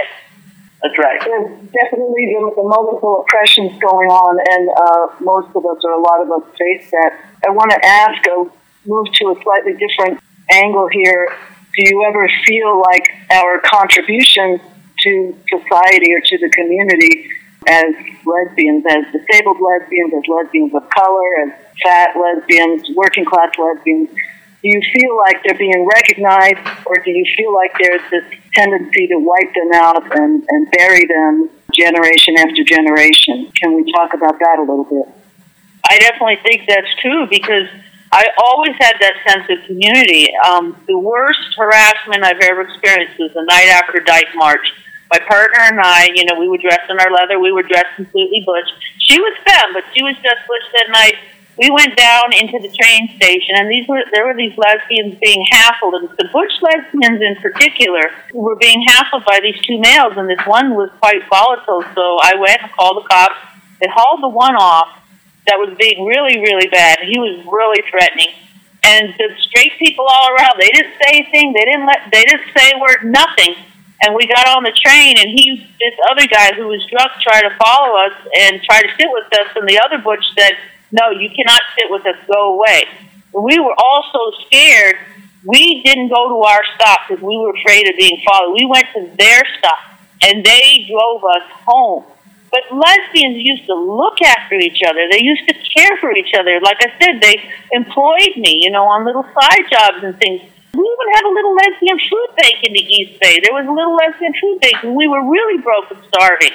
That's right. There's definitely the, the multiple oppressions going on, and uh, most of us, or a lot of us, face that. I want to ask, uh, move to a slightly different angle here. Do you ever feel like our contribution to society or to the community as lesbians, as disabled lesbians, as lesbians of color, as fat lesbians, working class lesbians, do you feel like they're being recognized, or do you feel like there's this tendency to wipe them out and, and bury them generation after generation? Can we talk about that a little bit? I definitely think that's true, because I always had that sense of community. Um, the worst harassment I've ever experienced was the night after Dyke March. My partner and I, you know, we were dressed in our leather. We were dressed completely butch. She was femme, but she was just butch that night. We went down into the train station, and these were there were these lesbians being hassled. And the butch lesbians in particular were being hassled by these two males, and this one was quite volatile. So I went and called the cops. They hauled the one off that was being really, really bad. He was really threatening. And the straight people all around, they didn't say anything. They didn't, let, they didn't say a word, nothing. And we got on the train, and he, this other guy who was drunk, tried to follow us and tried to sit with us. And the other butch said, no, you cannot sit with us. Go away. We were all so scared. We didn't go to our stop because we were afraid of being followed. We went to their stop, and they drove us home. But lesbians used to look after each other. They used to care for each other. Like I said, they employed me, you know, on little side jobs and things. We even had a little lesbian food bank in the East Bay. There was a little lesbian food bank, and we were really broke and starving.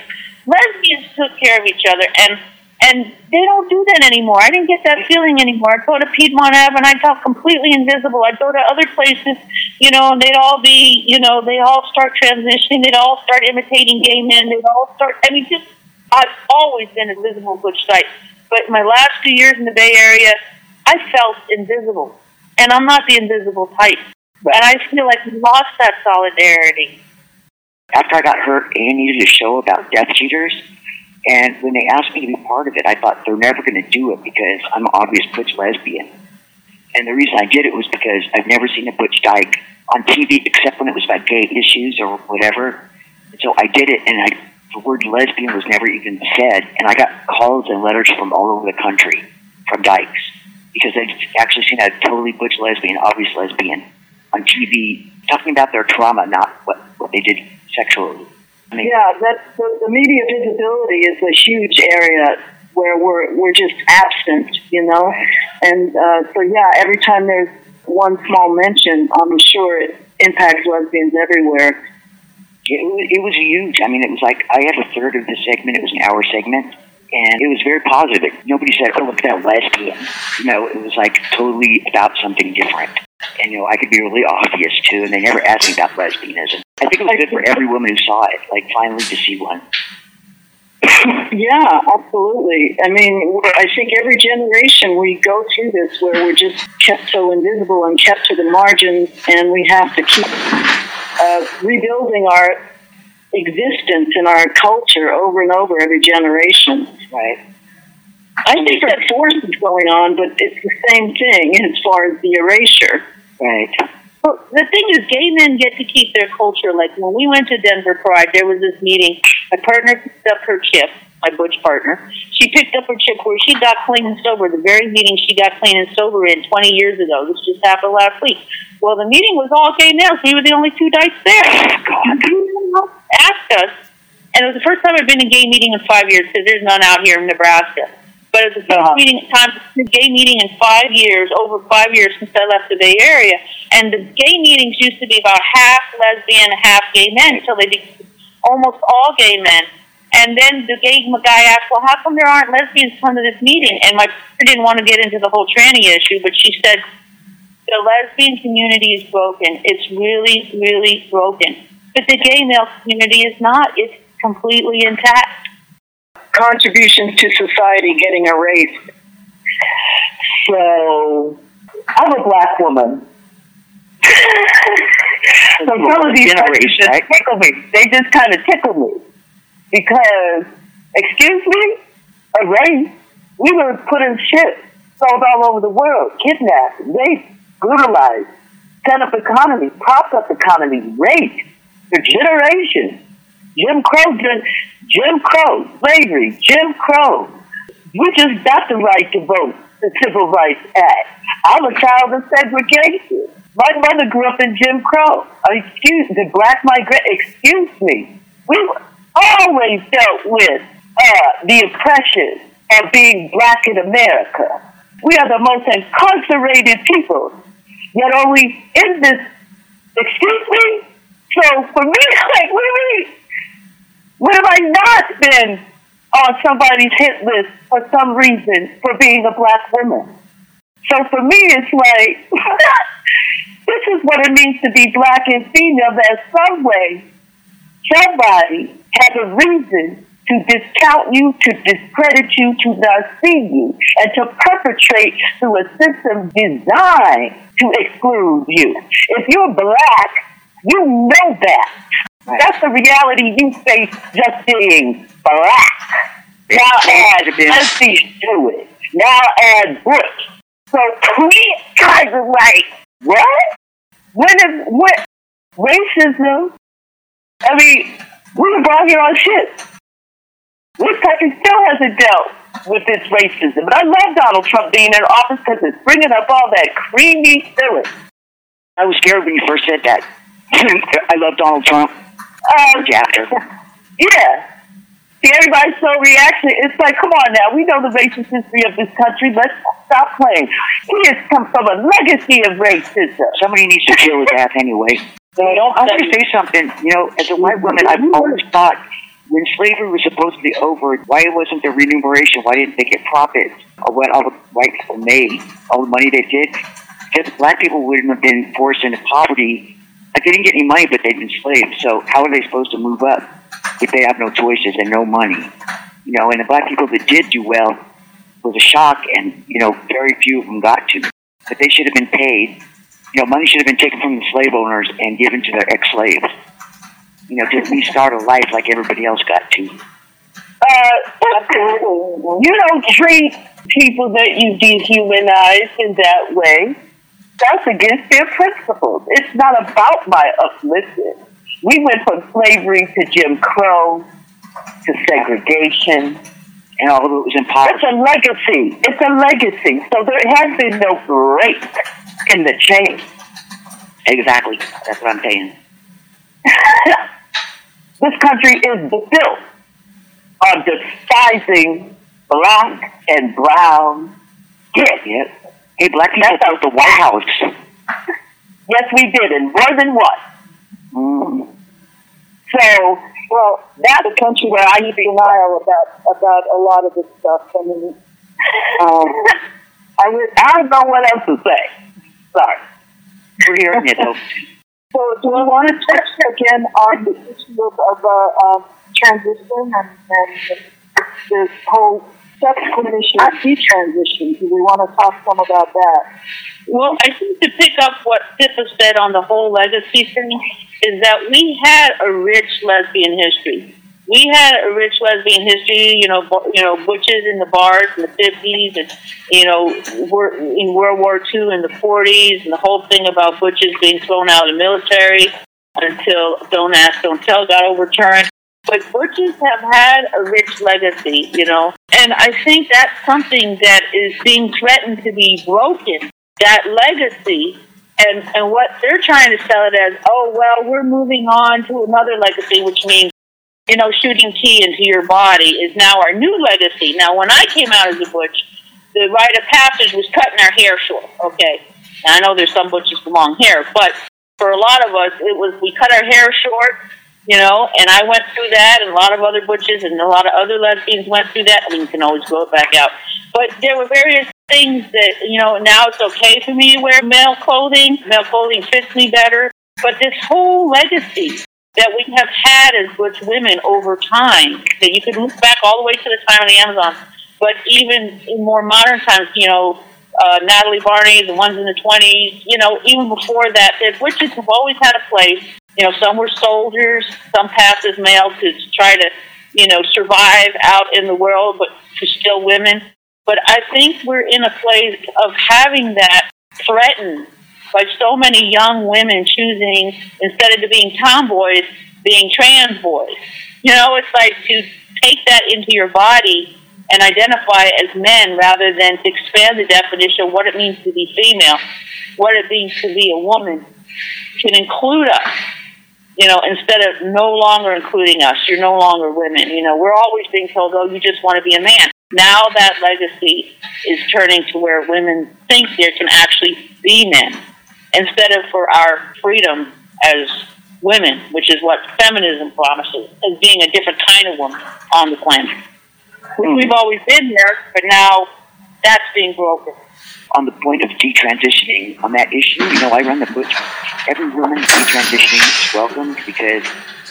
Lesbians took care of each other, and and they don't do that anymore. I didn't get that feeling anymore. I'd go to Piedmont Ave, and I'd felt completely invisible. I'd go to other places, you know, and they'd all be, you know, they'd all start transitioning. They'd all start imitating gay men. They'd all start, I mean, just... I've always been a visible butch sight, but my last few years in the Bay Area, I felt invisible, and I'm not the invisible type, right. And I feel like we lost that solidarity. After I got hurt, I needed a show about death cheaters, and when they asked me to be part of it, I thought they're never going to do it because I'm an obvious butch lesbian, and the reason I did it was because I've never seen a butch dyke on T V except when it was about gay issues or whatever, and so I did it, and I... The word lesbian was never even said, and I got calls and letters from all over the country from dykes because they'd actually seen a totally butch lesbian, obvious lesbian, on T V talking about their trauma, not what, what they did sexually. I mean, yeah, that's, the, the media visibility is a huge area where we're we're just absent, you know. And uh, so, yeah, every time there's one small mention, I'm sure it impacts lesbians everywhere. It was, it was huge. I mean, it was like I had a third of the segment. It was an hour segment, and it was very positive. Nobody said, oh, look at that lesbian. You know, it was like totally about something different. And, you know, I could be really obvious, too, and they never asked me about lesbianism. I think it was good for every woman who saw it, like, finally to see one. Yeah, absolutely. I mean, I think every generation we go through this where we're just kept so invisible and kept to the margins, and we have to keep uh, rebuilding our existence and our culture over and over every generation. Right. I think that force is going on, but it's the same thing as far as the erasure. Right. Well, the thing is, gay men get to keep their culture. Like, when we went to Denver Pride, there was this meeting. My partner picked up her chip, my butch partner. She picked up her chip where she got clean and sober, the very meeting she got clean and sober in twenty years ago. This just happened last week. Well, the meeting was all gay males. We were the only two dykes there. God. Asked us, and it was the first time I'd been in a gay meeting in five years, because there's none out here in Nebraska. But it was the first uh-huh. meeting, time, gay meeting in five years, over five years since I left the Bay Area. And the gay meetings used to be about half lesbian, half gay men, until they became almost all gay men. And then the gay guy asked, well, how come there aren't lesbians come to this meeting? And my partner didn't want to get into the whole tranny issue, but she said, the lesbian community is broken. It's really, really broken. But the gay male community is not. It's completely intact. Contributions to society getting erased. So, I'm a black woman. So some of these things just tickle me. They just kind of tickle me. Because, excuse me, erased. We were put in shit, sold all over the world, kidnapped, raped, brutalized, set up economy, propped up economy, raped for generations. Jim Crow, Jim Crow, slavery, Jim Crow. We just got the right to vote, the Civil Rights Act. I'm a child of segregation. My mother grew up in Jim Crow. Excuse the black migrant. Excuse me. We always dealt with uh, the oppression of being black in America. We are the most incarcerated people, yet only in this. Excuse me. So for me, like, what do you mean? What have I not been on somebody's hit list for some reason for being a black woman? So for me, it's like, this is what it means to be black and female, that some way somebody has a reason to discount you, to discredit you, to not see you, and to perpetrate through a system designed to exclude you. If you're black, you know that. Right. That's the reality you face just being black. It now add lesbian to it. Now add brick. So please guys are like, what? When is, what? Racism? I mean, we were brought here on shit. This country still hasn't dealt with this racism. But I love Donald Trump being in office because it's bringing up all that creamy feeling. I was scared when you first said that. I love Donald Trump. Um, yeah. See, everybody's so reactionary. It's like, come on now. We know the racist history of this country. Let's stop playing. He has come from a legacy of racism. Somebody needs to deal with that anyway. So I want to say something. You know, as a white woman, I've always thought when slavery was supposed to be over, why wasn't there remuneration? Why didn't they get profits of what all the white people made, all the money they did? Because black people wouldn't have been forced into poverty. Like they didn't get any money, but they'd been slaves. So how are they supposed to move up if they have no choices and no money? You know, and the black people that did do well was a shock, and, you know, very few of them got to. But they should have been paid. You know, money should have been taken from the slave owners and given to their ex-slaves. You know, to restart a life like everybody else got to. Uh, you don't treat people that you dehumanize in that way. That's against their principles. It's not about my uplifting. We went from slavery to Jim Crow to segregation. And all of it was impossible. It's a legacy. It's a legacy. So there has been no break in the chain. Exactly. That's what I'm saying. This country is built on despising black and brown. Yes, yes. Hey, black people built the White House. Yes, we did, and more than one. Mm. So, well, that's a country where I keep denial about about a lot of this stuff. I mean, um, I, was, I don't know what else to say. Sorry. We're hearing it, though. So, do we want to touch again on the issue of uh, um, transition and, and this whole discrimination and detransition. Do we want to talk some about that? Well, I think to pick up what Pippa said on the whole legacy thing is that we had a rich lesbian history. We had a rich lesbian history, you know, you know, butches in the bars in the fifties, and you know, in World War Two in the forties, and the whole thing about butches being thrown out of the military until Don't Ask, Don't Tell got overturned. But butches have had a rich legacy, you know, and I think that's something that is being threatened to be broken, that legacy. And, and what they're trying to sell it as, oh, well, we're moving on to another legacy, which means, you know, shooting tea into your body is now our new legacy. Now, when I came out as a butch, the rite of passage was cutting our hair short, okay? Now, I know there's some butches with long hair, but for a lot of us, it was we cut our hair short, you know, and I went through that, and a lot of other butches and a lot of other lesbians went through that. I mean, you can always grow it back out. But there were various things that, you know, now it's okay for me to wear male clothing. Male clothing fits me better. But this whole legacy that we have had as butch women over time, that you could look back all the way to the time of the Amazon, but even in more modern times, you know, uh, Natalie Barney, the ones in the twenties, you know, even before that, that witches have always had a place. You know, some were soldiers, some passed as male to try to, you know, survive out in the world, but to still women. But I think we're in a place of having that threatened by so many young women choosing, instead of being tomboys, being trans boys. You know, it's like to take that into your body and identify as men rather than to expand the definition of what it means to be female, what it means to be a woman, can include us. You know, instead of no longer including us, you're no longer women. You know, we're always being told, oh, you just want to be a man. Now that legacy is turning to where women think there can actually be men, instead of for our freedom as women, which is what feminism promises, as being a different kind of woman on the planet. Mm. We've always been there, but now that's being broken. On the point of detransitioning, on that issue, you know, I run the butch. Every woman detransitioning is welcomed, because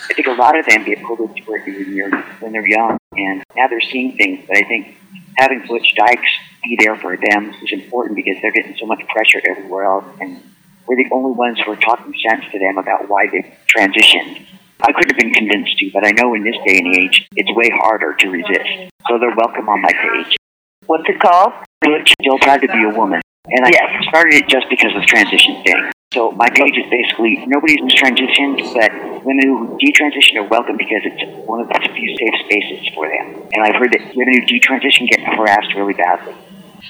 I think a lot of them get pulled into work when they're young, and now they're seeing things. But I think having butch dykes be there for them is important, because they're getting so much pressure everywhere else, and we're the only ones who are talking sense to them about why they've transitioned. I could have been convinced to, but I know in this day and age, it's way harder to resist. So they're welcome on my page. What's it called? Butch, Still Proud to Be a Woman. And I yes. started it just because of the transition thing. So my page is basically, nobody's transitioned, but women who detransition are welcome, because it's one of the few safe spaces for them. And I've heard that women who detransition get harassed really badly.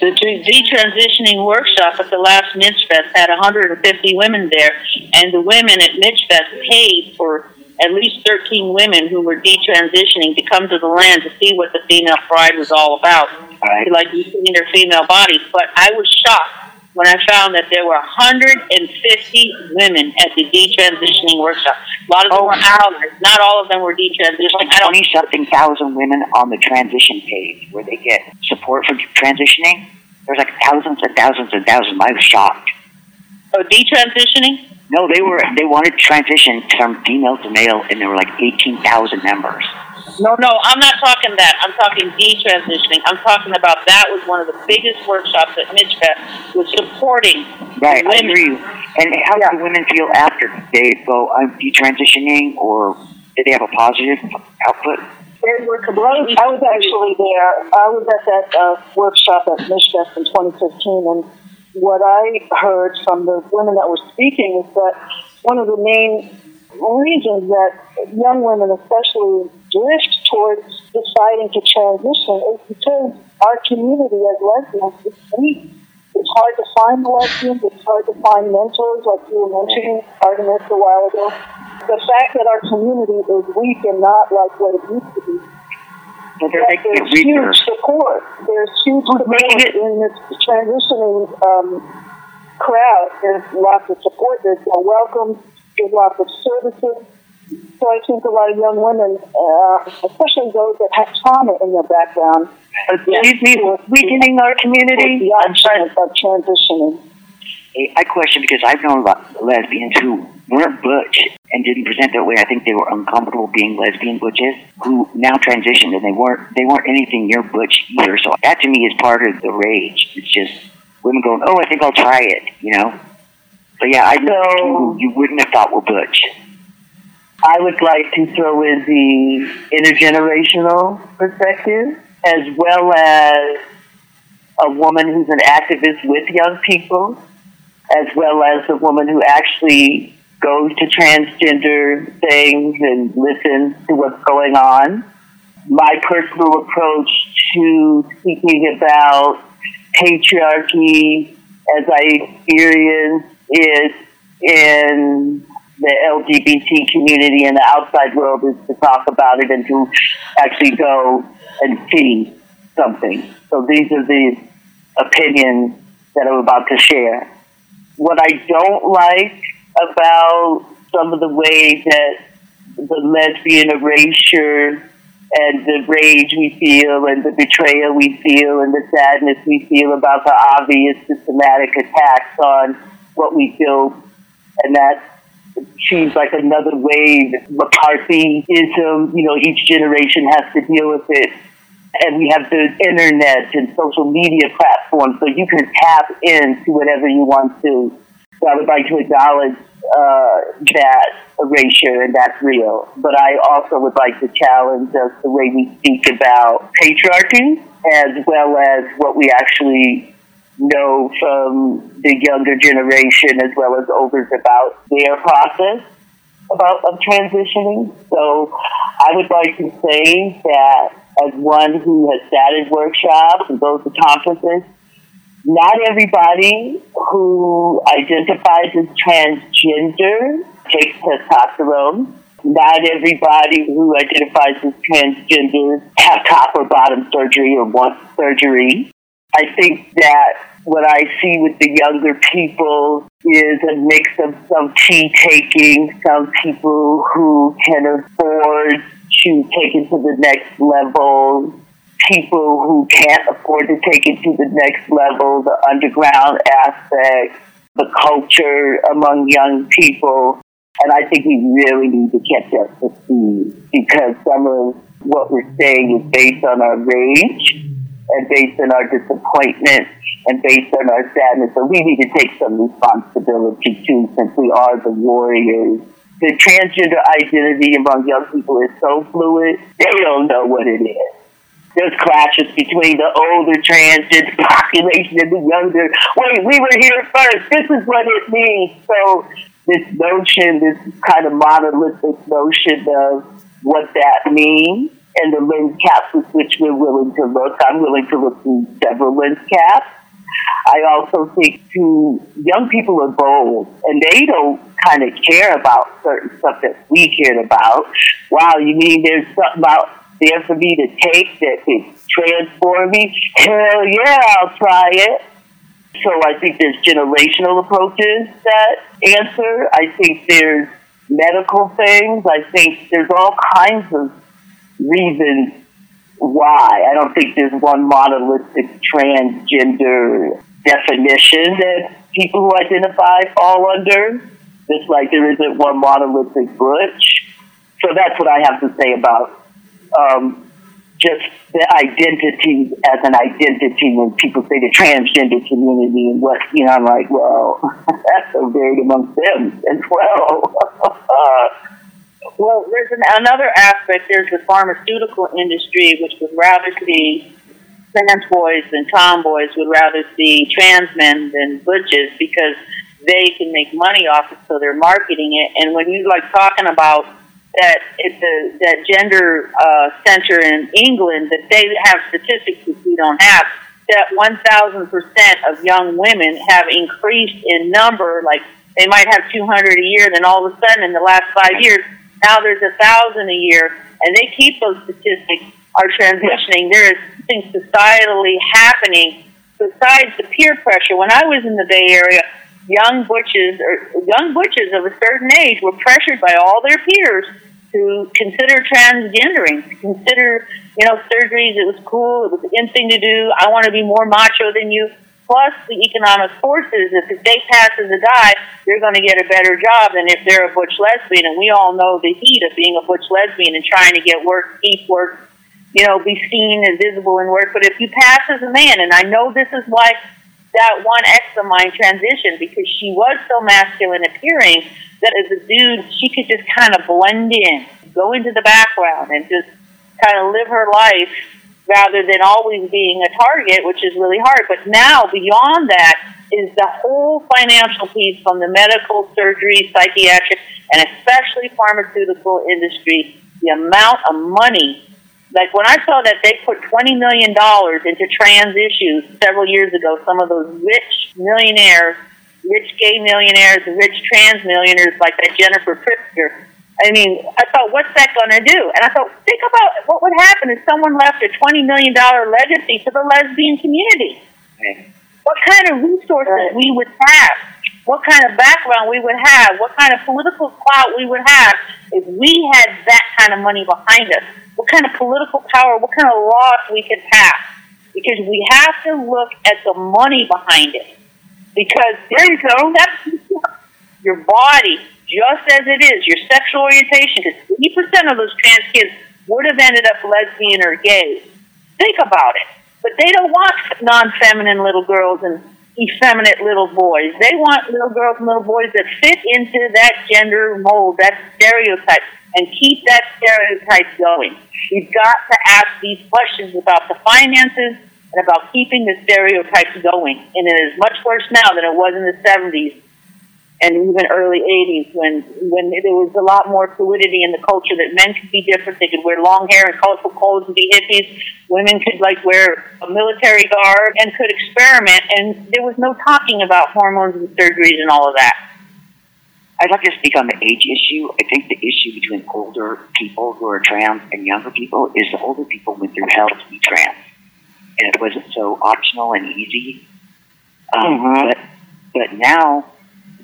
The detransitioning workshop at the last Michfest had one hundred fifty women there, and the women at Michfest paid for at least thirteen women who were detransitioning to come to the land to see what the female pride was all about. All right. Like, you see their female bodies. But I was shocked when I found that there were one hundred fifty women at the detransitioning workshop. A lot of them oh, were allies. Not all of them were detransitioning. Like twenty-something thousand women on the transition page where they get support for transitioning. There's like thousands and thousands and thousands. I was shocked. Oh, detransitioning? No, they were. They wanted to transition from female to male, and there were like eighteen thousand members. No, no, I'm not talking that. I'm talking detransitioning. I'm talking about that was one of the biggest workshops at Michfest, was supporting right, women. Right, I agree. And how yeah. do women feel after they go, I'm detransitioning, or did they have a positive output? They were completely. I was actually there. I was at that uh, workshop at Michfest in twenty fifteen, and what I heard from the women that were speaking is that one of the main reasons that young women especially drift towards deciding to transition is because our community as lesbians is weak. It's hard to find lesbians. It's hard to find mentors, like you were mentioning, Artemis, a while ago. The fact that our community is weak and not like what it used to be. But they're yeah, there's it huge support. There's huge support in this transitioning um, crowd. There's lots of support. There's a welcome. There's lots of services. So I think a lot of young women, uh, especially those that have trauma in their background, excuse me, weakening our community. I'm trying about transitioning. I question, because I've known a lot of lesbians who weren't butch and didn't present that way. I think they were uncomfortable being lesbian butches who now transitioned, and they weren't they weren't anything near butch either. So that to me is part of the rage. It's just women going, oh, I think I'll try it, you know? So yeah, I know so, you wouldn't have thought were butch. I would like to throw in the intergenerational perspective, as well as a woman who's an activist with young people, as well as a woman who actually goes to transgender things and listens to what's going on. My personal approach to speaking about patriarchy as I experience it in the L G B T community and the outside world is to talk about it and to actually go and see something. So these are the opinions that I'm about to share. What I don't like about some of the ways that the lesbian erasure and the rage we feel and the betrayal we feel and the sadness we feel about the obvious systematic attacks on what we feel, and that seems like another wave, McCarthyism, you know, each generation has to deal with it. And we have the internet and social media platforms, so you can tap into whatever you want to. So I would like to acknowledge uh, that erasure, and that's real. But I also would like to challenge us the way we speak about patriarchy, as well as what we actually know from the younger generation, as well as others about their process about of transitioning. So I would like to say that as one who has sat in workshops and goes to conferences, not everybody who identifies as transgender takes testosterone. Not everybody who identifies as transgender has top or bottom surgery or wants surgery. I think that what I see with the younger people is a mix of some tea taking, some people who can afford to take it to the next level, people who can't afford to take it to the next level, the underground aspect, the culture among young people. And I think we really need to catch up to speed, because some of what we're saying is based on our rage and based on our disappointment and based on our sadness. So we need to take some responsibility too, since we are the warriors. The transgender identity among young people is so fluid, they don't know what it is. There's clashes between the older transgender population and the younger. Wait, we were here first. This is what it means. So this notion, this kind of monolithic notion of what that means and the lens caps with which we're willing to look. I'm willing to look through several lens caps. I also think, too, young people are bold, and they don't kind of care about certain stuff that we cared about. Wow, you mean there's something about there for me to take that could transform me? Hell yeah, I'll try it. So I think there's generational approaches that answer. I think there's medical things. I think there's all kinds of reasons why. I don't think there's one monolithic transgender definition that people who identify fall under, just like there isn't one monolithic butch. So that's what I have to say about Um, just the identity as an identity. When people say the transgender community and what, you know, I'm like, well, that's so big amongst them as well. Well, there's an, another aspect. There's the pharmaceutical industry, which would rather see trans boys than tomboys, would rather see trans men than butches, because they can make money off it, so they're marketing it. And when you like talking about that it's a, that gender uh, center in England, that they have statistics that we don't have, that one thousand percent of young women have increased in number. Like, they might have two hundred a year, then all of a sudden in the last five years, now there's one thousand a year, and they keep those statistics, are transitioning. There is something societally happening besides the peer pressure. When I was in the Bay Area, young butches or young butches of a certain age were pressured by all their peers to consider transgendering, to consider, you know, surgeries. It was cool. It was the in thing to do. I want to be more macho than you. plus the economic forces, if they pass as a guy, they're going to get a better job than if they're a butch lesbian. And we all know the heat of being a butch lesbian and trying to get work, keep work, you know, be seen and visible in work. But if you pass as a man, and I know this is why that one ex of mine transitioned, because she was so masculine appearing that as a dude, she could just kind of blend in, go into the background and just kind of live her life rather than always being a target, which is really hard. But now, beyond that, is the whole financial piece from the medical, surgery, psychiatric, and especially pharmaceutical industry, the amount of money. Like, when I saw that they put twenty million dollars into trans issues several years ago, some of those rich millionaires, rich gay millionaires, rich trans millionaires, like that Jennifer Pritzker, I mean, I thought, what's that going to do? And I thought, think about what would happen if someone left a twenty million dollars legacy to the lesbian community. Okay. What kind of resources we would have, what kind of background we would have, what kind of political clout we would have if we had that kind of money behind us, what kind of political power, what kind of laws we could pass. Because we have to look at the money behind it. Because there you go, that's your body, just as it is, your sexual orientation, because eighty percent of those trans kids would have ended up lesbian or gay. Think about it. But they don't want non-feminine little girls and effeminate little boys. They want little girls and little boys that fit into that gender mold, that stereotype, and keep that stereotype going. You've got to ask these questions about the finances and about keeping the stereotypes going. And it is much worse now than it was in the seventies. And even early eighties, when when there was a lot more fluidity in the culture, that men could be different, they could wear long hair and colorful clothes and be hippies, women could like wear a military garb and could experiment, and there was no talking about hormones and surgeries and all of that. I'd like to speak on the age issue. I think the issue between older people who are trans and younger people is the older people went through hell to be trans, and it wasn't so optional and easy. Um, mm-hmm. But but now.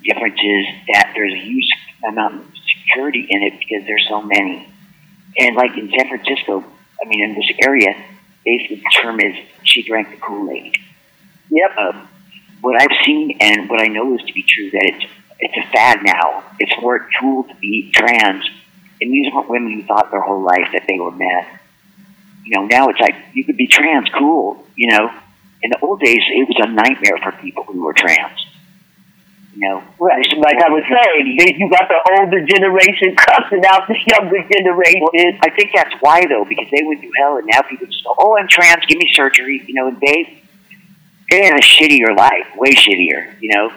Difference is that there's a huge amount of security in it because there's so many. And like in San Francisco, I mean, in this area, basically the term is she drank the Kool-Aid. Yep. Um, what I've seen and what I know is to be true, that it's it's a fad now. It's more cool to be trans. And these aren't women who thought their whole life that they were men. You know, now it's like, you could be trans, cool, you know. In the old days, it was a nightmare for people who were trans. You know, right. Like I was saying, you got the older generation cussing out the younger generation. Well, I think that's why, though, because they went through hell, and now people just go, oh, I'm trans, give me surgery, you know, and they, they had a shittier life, way shittier, you know.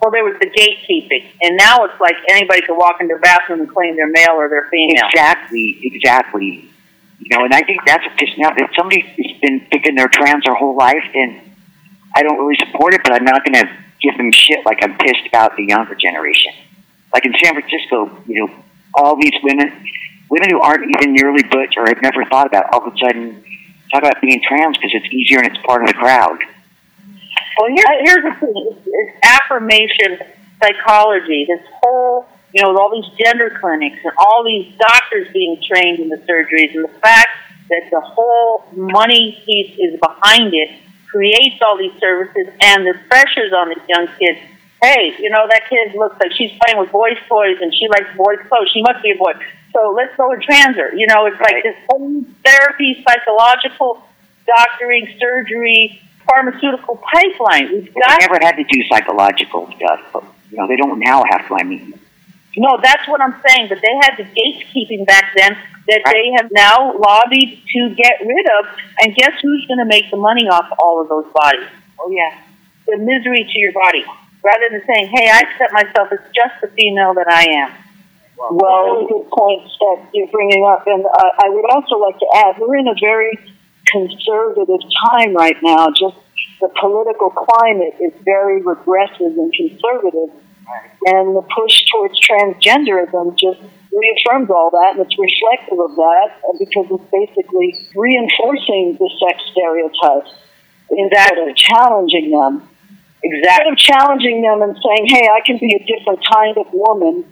Well, there was the gatekeeping, and now it's like anybody could walk into the bathroom and claim they're male or they're female. Exactly, exactly. You know, and I think that's a pissing out. If somebody has been thinking they're trans their whole life, then I don't really support it, but I'm not going to give them shit like I'm pissed about the younger generation. Like in San Francisco, you know, all these women, women who aren't even nearly butch or have never thought about it, all of a sudden talk about being trans because it's easier and it's part of the crowd. Well, here, here's the thing. It's affirmation psychology. This whole, you know, with all these gender clinics and all these doctors being trained in the surgeries and the fact that the whole money piece is behind it, creates all these services and the pressures on these young kids. Hey, you know, that kid looks like she's playing with boys' toys and she likes boys' clothes. She must be a boy. So let's go and trans her. You know, it's like this whole therapy, psychological, doctoring, surgery, pharmaceutical pipeline. We've got. They never had to do psychological stuff, but, you know, they don't now have to, I mean. No, that's what I'm saying, but they had the gatekeeping back then that right. They have now lobbied to get rid of, and guess who's going to make the money off all of those bodies? Oh, yeah. The misery to your body. Rather than saying, hey, I accept myself as just the female that I am. Well, well good points that you're bringing up, and uh, I would also like to add, we're in a very conservative time right now. Just the political climate is very regressive and conservative. And the push towards transgenderism just reaffirms all that, and it's reflective of that because it's basically reinforcing the sex stereotypes exactly. Instead of challenging them. Exactly. Instead of challenging them and saying, hey, I can be a different kind of woman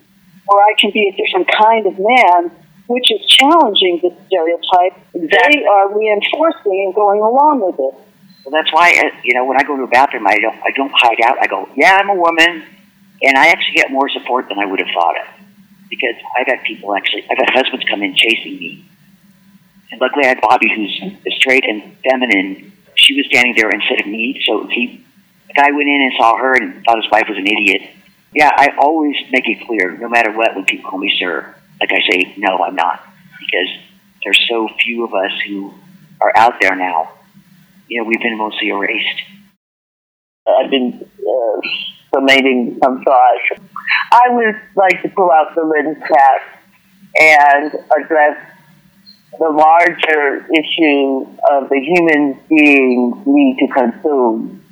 or I can be a different kind of man, which is challenging the stereotype, exactly. They are reinforcing and going along with it. So that's why, you know, when I go to a bathroom, I don't, I don't hide out. I go, yeah, I'm a woman, and I actually get more support than I would have thought of, because I've had people actually, I've had husbands come in chasing me, and luckily I had Bobby, who's straight and feminine. She was standing there instead of me, so he, the guy went in and saw her and thought his wife was an idiot. Yeah, I always make it clear, no matter what, when people call me sir, like I say, no, I'm not, because there's so few of us who are out there now. You know, we've been mostly erased. I've been uh, donating some thoughts. I would like to pull out the lens cap and address the larger issue of the human being's need to consume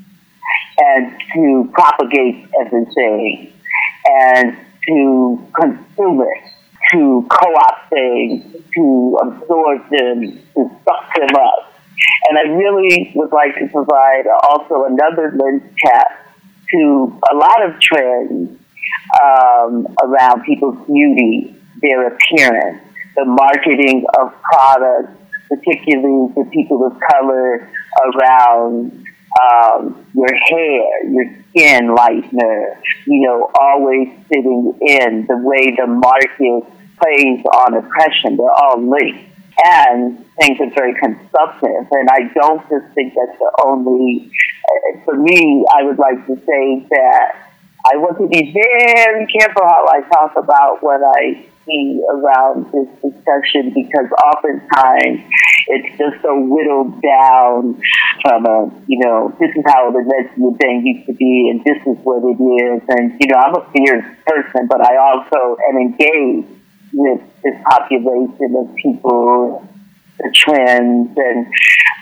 and to propagate everything and to consume it, to co-opt things, to absorb them, to suck them up. And I really would like to provide also another lens cap to a lot of trends um, around people's beauty, their appearance, the marketing of products, particularly for people of color, around um, your hair, your skin lightener, you know, always fitting in, the way the market plays on oppression. They're all linked. And things are very consumptive. And I don't just think that's the only, uh, for me, I would like to say that I want to be very careful how I talk about what I see around this discussion, because oftentimes it's just so whittled down from a, you know, this is how the lesbian thing used to be and this is what it is. And, you know, I'm a fierce person, but I also am engaged with this population of people, the trends, and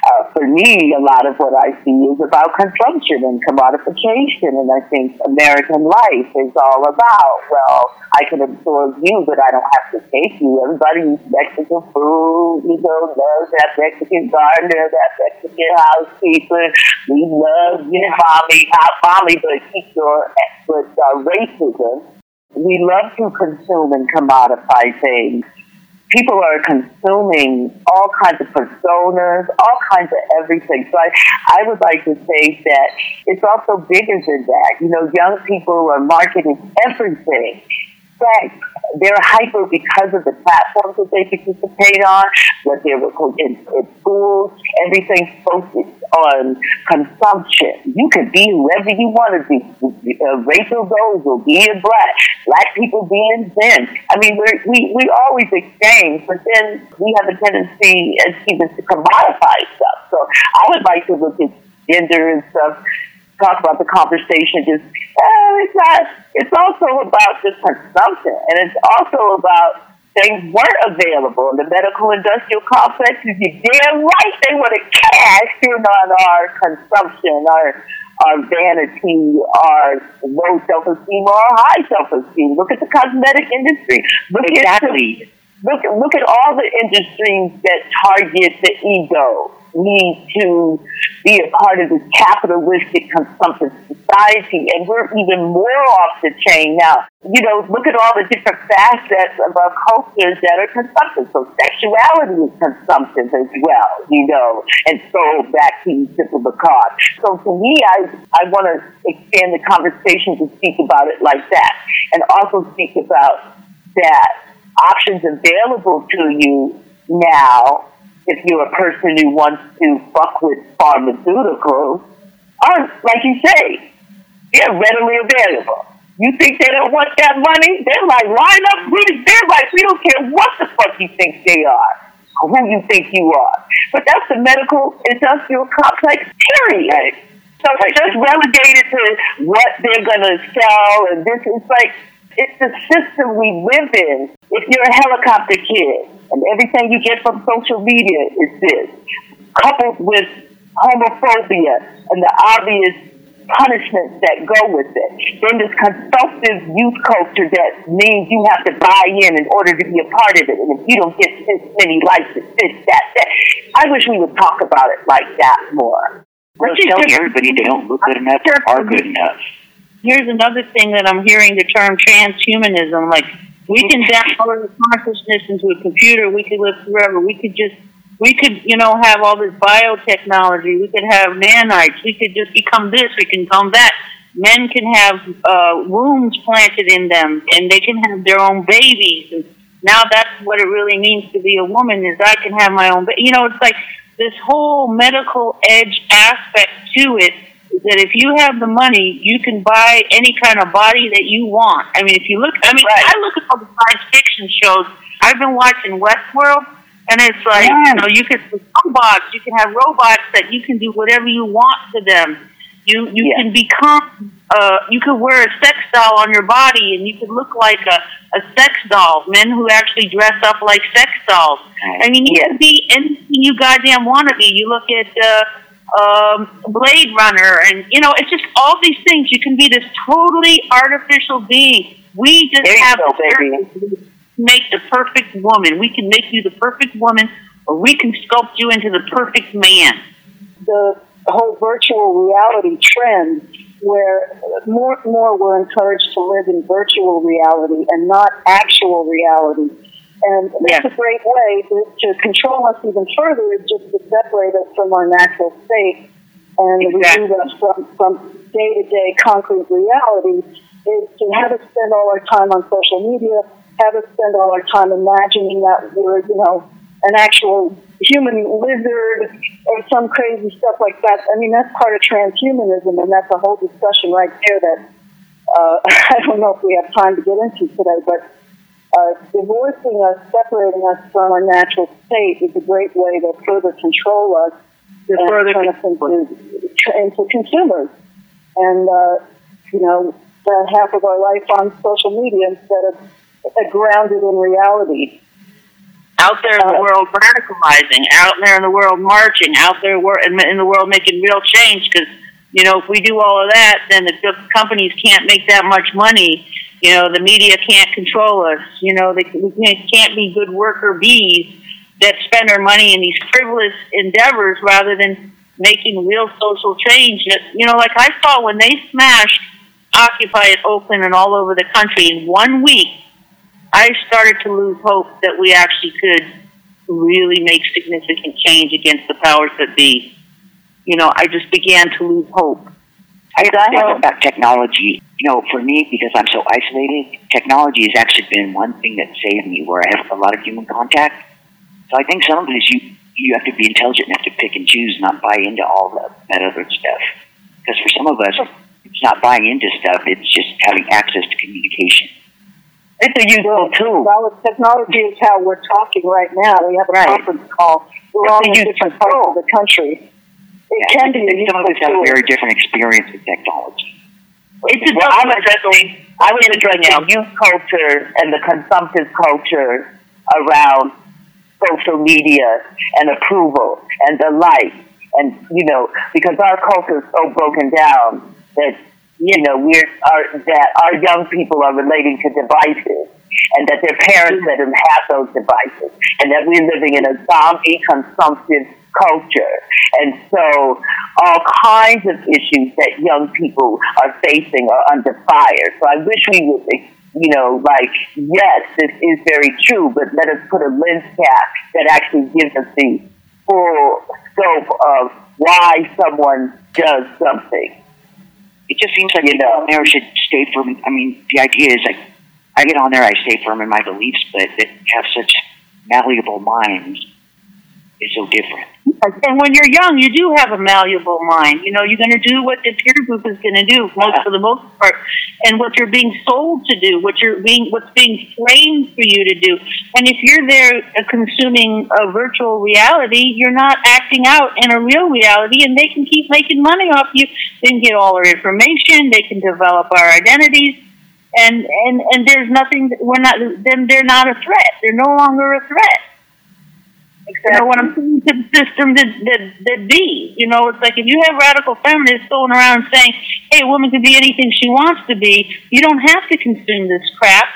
uh, for me, a lot of what I see is about consumption and commodification, and I think American life is all about, well, I can absorb you, but I don't have to take you. Everybody eats Mexican food, you know, loves that Mexican gardener, that Mexican housekeeper. We love your mommy, not mommy, but keep your with uh, racism. We love to consume and commodify things. People are consuming all kinds of personas, all kinds of everything. So I, I would like to say that it's also bigger than that. You know, young people are marketing everything. Sex, they're hyper because of the platforms that they participate on, what they're in, in schools, everything's focused on consumption. You can be whoever you want to be. Uh, Rachel Rose will be in black. Black people be in Zen. I mean, we're, we we always exchange, but then we have a tendency as humans to commodify stuff. So I would like to look at gender and stuff, talk about the conversation. Just uh, it's not. It's also about just consumption, and it's also about. Things weren't available in the medical industrial complexes. You're damn right they would have cashed in on our consumption, our our vanity, our low self-esteem, or our high self-esteem. Look at the cosmetic industry. Look exactly. At the, look look at all the industries that target the ego. Need to be a part of this capitalistic consumptive society, and we're even more off the chain now. You know, look at all the different facets of our cultures that are consumptive. So sexuality is consumptive as well, you know, and so back to simple because. So to me, I I want to expand the conversation to speak about it like that, and also speak about that options available to you now. If you're a person who wants to fuck with pharmaceuticals, are, like you say, they're readily available. You think they don't want that money? They're like, line up, they're like, we don't care what the fuck you think they are, or who you think you are. But that's the medical industrial complex, period. So it's just relegated to what they're going to sell, and this is like, it's the system we live in. If you're a helicopter kid, and everything you get from social media is this, coupled with homophobia and the obvious punishments that go with it. Then this consumptive youth culture that means you have to buy in in order to be a part of it. And if you don't get this many likes, it's this, that, that. I wish we would talk about it like that more. We're just telling everybody they don't look good enough or are good enough. Here's another thing that I'm hearing, the term transhumanism, like, we can download our consciousness into a computer. We could live forever. We could just, We could, you know, have all this biotechnology. We could have nanites. We could just become this. We can become that. Men can have uh, wombs planted in them, and they can have their own babies. And now that's what it really means to be a woman, is I can have my own baby. You know, it's like this whole medical edge aspect to it, is that if you have the money, you can buy any kind of body that you want. I mean, if you look, I mean, right. I look at all the science fiction shows. I've been watching Westworld, and it's like, yeah. you know, you can have robots, you can have robots that you can do whatever you want to them. You you yeah. can become, uh, you could wear a sex doll on your body, and you could look like a, a sex doll, men who actually dress up like sex dolls. I mean, you yeah. can be anything you goddamn want to be. You look at uh, um, Blade Runner, and, you know, it's just all these things. You can be this totally artificial being. We just there have go, the make the perfect woman. We can make you the perfect woman, or we can sculpt you into the perfect man. The... The whole virtual reality trend, where more and more we're encouraged to live in virtual reality and not actual reality. And that's yes. a great way to, to control us even further, is just to separate us from our natural state and exactly. remove us from, from day-to-day concrete reality, is to have us spend all our time on social media, have us spend all our time imagining that we're, you know, an actual human lizard or some crazy stuff like that. I mean, that's part of transhumanism, and that's a whole discussion right there that uh, I don't know if we have time to get into today, but uh, divorcing us, separating us from our natural state is a great way to further control us and turn us into, into consumers. And, uh, you know, spend half of our life on social media instead of uh, grounded in reality. Out there in the world radicalizing, out there in the world marching, out there in the world making real change, because, you know, if we do all of that, then the companies can't make that much money. You know, the media can't control us. You know, they, we can't be good worker bees that spend our money in these frivolous endeavors rather than making real social change. That, you know, like I saw when they smashed Occupy at Oakland and all over the country in one week, I started to lose hope that we actually could really make significant change against the powers that be. You know, I just began to lose hope. I think about technology. You know, for me, because I'm so isolated, technology has actually been one thing that saved me, where I have a lot of human contact. So I think some of it is you, you have to be intelligent and have to pick and choose, not buy into all the, that other stuff. Because for some of us, it's not buying into stuff, it's just having access to communication. It's a useful tool. Well, technology is how we're talking right now. We have a right. conference call. We're all in different parts tool. of the country. It yeah, can be a useful tool. Some of us have a very different experience with technology. It's well, a well, addressing, I was addressing youth culture and the consumptive culture around social media and approval and the like. And, you know, because our culture is so broken down that You know, we're our, that our young people are relating to devices, and that their parents let them have those devices, and that we're living in a zombie consumptive culture. And so all kinds of issues that young people are facing are under fire. So I wish we would, you know, like, yes, this is very true, but let us put a lens cap that actually gives us the full scope of why someone does something. It just seems like you know, people should stay firm. I mean, the idea is like, I get on there, I stay firm in my beliefs, but that have such malleable minds is so different. And when you're young, you do have a malleable mind. You know, you're going to do what the peer group is going to do most yeah. for the most part, and what you're being sold to do, what you're being, what's being framed for you to do. And if you're there consuming a virtual reality, you're not acting out in a real reality, and they can keep making money off you. They can get all our information. They can develop our identities, and and and there's nothing. We're not. Then they're not a threat. They're no longer a threat. Exactly. You know, when I'm saying to the system that, that, that be, you know, it's like if you have radical feminists going around saying, hey, a woman can be anything she wants to be, you don't have to consume this crap.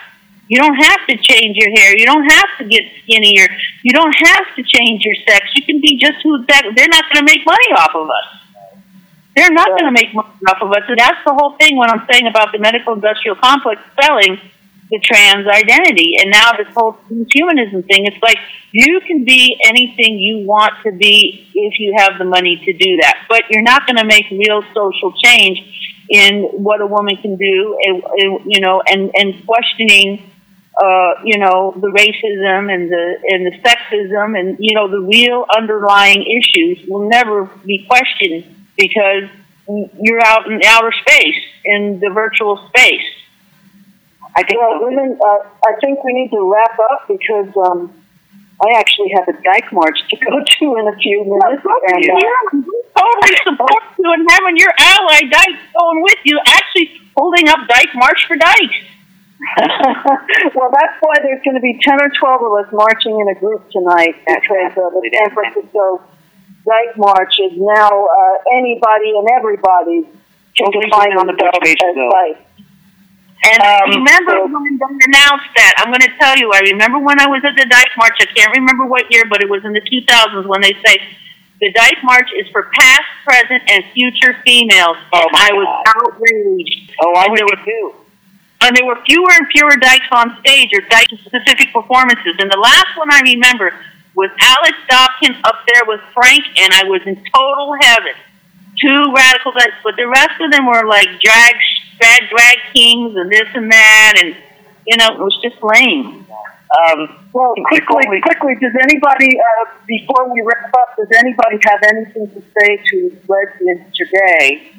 You don't have to change your hair. You don't have to get skinnier. You don't have to change your sex. You can be just who exactly. They're not going to make money off of us. They're not yeah. going to make money off of us. And that's the whole thing when I'm saying about the medical industrial complex selling. the trans identity. And now this whole humanism thing, it's like you can be anything you want to be if you have the money to do that. But you're not going to make real social change in what a woman can do, you know, and, and questioning, uh, you know, the racism and the and the sexism and, you know, the real underlying issues will never be questioned because you're out in outer space, in the virtual space. I think, well, women, uh, I think we need to wrap up because um, I actually have a dyke march to go to in a few minutes. Oh, and, yeah. uh, totally support you and having your ally dyke going with you, actually holding up Dyke March for Dyke. Well, that's why there's going to be ten or twelve of us marching in a group tonight because uh, the San Francisco Dyke March is now uh, anybody and everybody can define on the page as dyke. And I um, remember so, when they announced that, I'm going to tell you, I remember when I was at the Dyke March, I can't remember what year, but it was in the two thousands when they say, the Dyke March is for past, present, and future females. Oh and I God. was outraged. Oh, I was too. And there were fewer and fewer dykes on stage or dyke-specific performances. And the last one I remember was Alex Dobkin up there with Frank, and I was in total heaven. Two radical dykes, but the rest of them were like drag drag, drag kings and this and that, and, you know, it was just lame. Um, well, quickly, quickly, does anybody, uh, before we wrap up, does anybody have anything to say to lesbians today?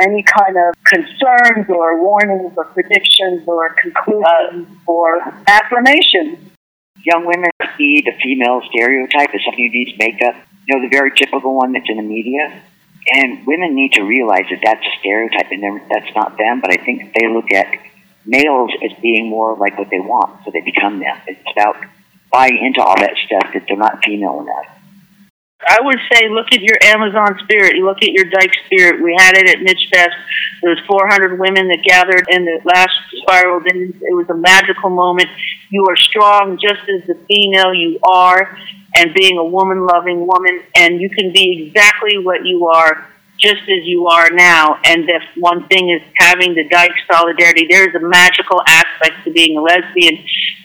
Any kind of concerns or warnings or predictions or conclusions uh, or affirmations? Young women see the female stereotype as something who needs makeup. You know, the very typical one that's in the media. And women need to realize that that's a stereotype and that's not them, but I think they look at males as being more like what they want, so they become them. It's about buying into all that stuff that they're not female enough. I would say look at your Amazon spirit. You look at your dyke spirit. We had it at Michfest. There was four hundred women that gathered and the last spiral dance. It was a magical moment. You are strong just as the female you are and being a woman-loving woman, and you can be exactly what you are just as you are now. And the one thing is having the dyke solidarity. There is a magical aspect to being a lesbian,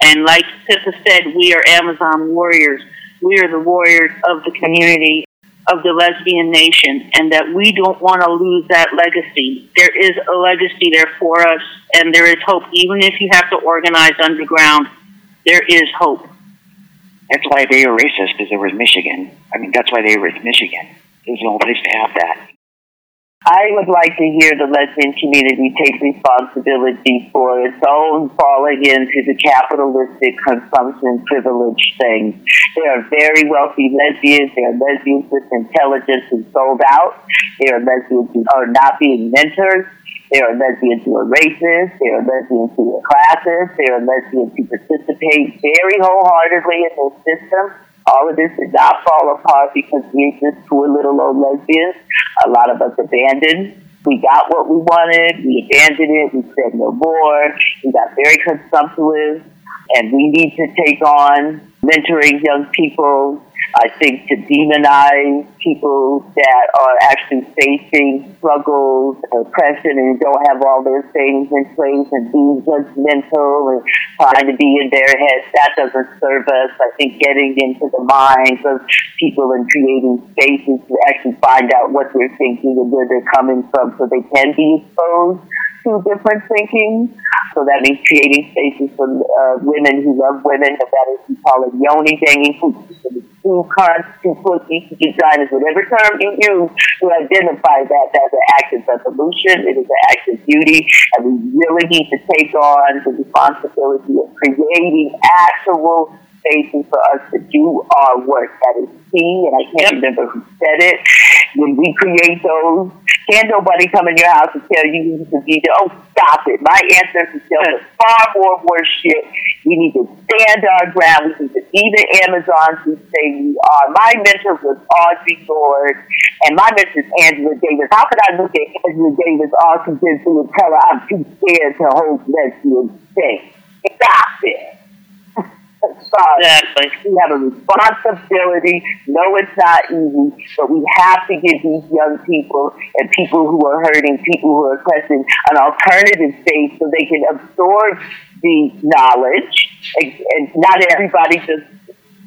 and like Pippa said, we are Amazon warriors. We are the warriors of the community, of the lesbian nation, and that we don't want to lose that legacy. There is a legacy there for us, and there is hope. Even if you have to organize underground, there is hope. That's why they were racist, because there was Michigan. I mean, that's why they were in Michigan. There's no place to have that. I would like to hear the lesbian community take responsibility for its own falling into the capitalistic consumption privilege thing. There are very wealthy lesbians. There are lesbians with intelligence who sold out. There are lesbians who are not being mentors. There are lesbians who are racist. There are lesbians who are classist. There are lesbians who participate very wholeheartedly in this system. All of this did not fall apart because we just poor little old lesbians. A lot of us abandoned. We got what we wanted. We abandoned it. We said no more. We got very consumptive. And we need to take on mentoring young people. I think to demonize people that are actually facing struggles, oppression, and don't have all their things in place and being judgmental and trying to be in their heads, that doesn't serve us. I think getting into the minds of people and creating spaces to actually find out what they're thinking and where they're coming from so they can be exposed to different thinking. So that means creating spaces for uh, women who love women, but that is, we call it yoni banging, who constitutes designers, whatever term you use to identify that as an act of revolution, it is an act of beauty, and we really need to take on the responsibility of creating actual spaces for us to do our work. That is key, and I can't yep. remember who said it. When we create those, can't nobody come in your house and tell you you need to be there. Oh, stop it. My ancestors tell us far more worse shit. We need to stand our ground. We need to be the Amazons who say we are. My mentor was Audre Lorde, and my mentor is Angela Davis. How could I look at Angela Davis all convincing and tell her I'm too scared to hold lesbian thing? Stop it. Sorry. Exactly. We have a responsibility. No, it's not easy, but we have to give these young people and people who are hurting, people who are oppressed, an alternative space so they can absorb the knowledge. And, and not everybody just.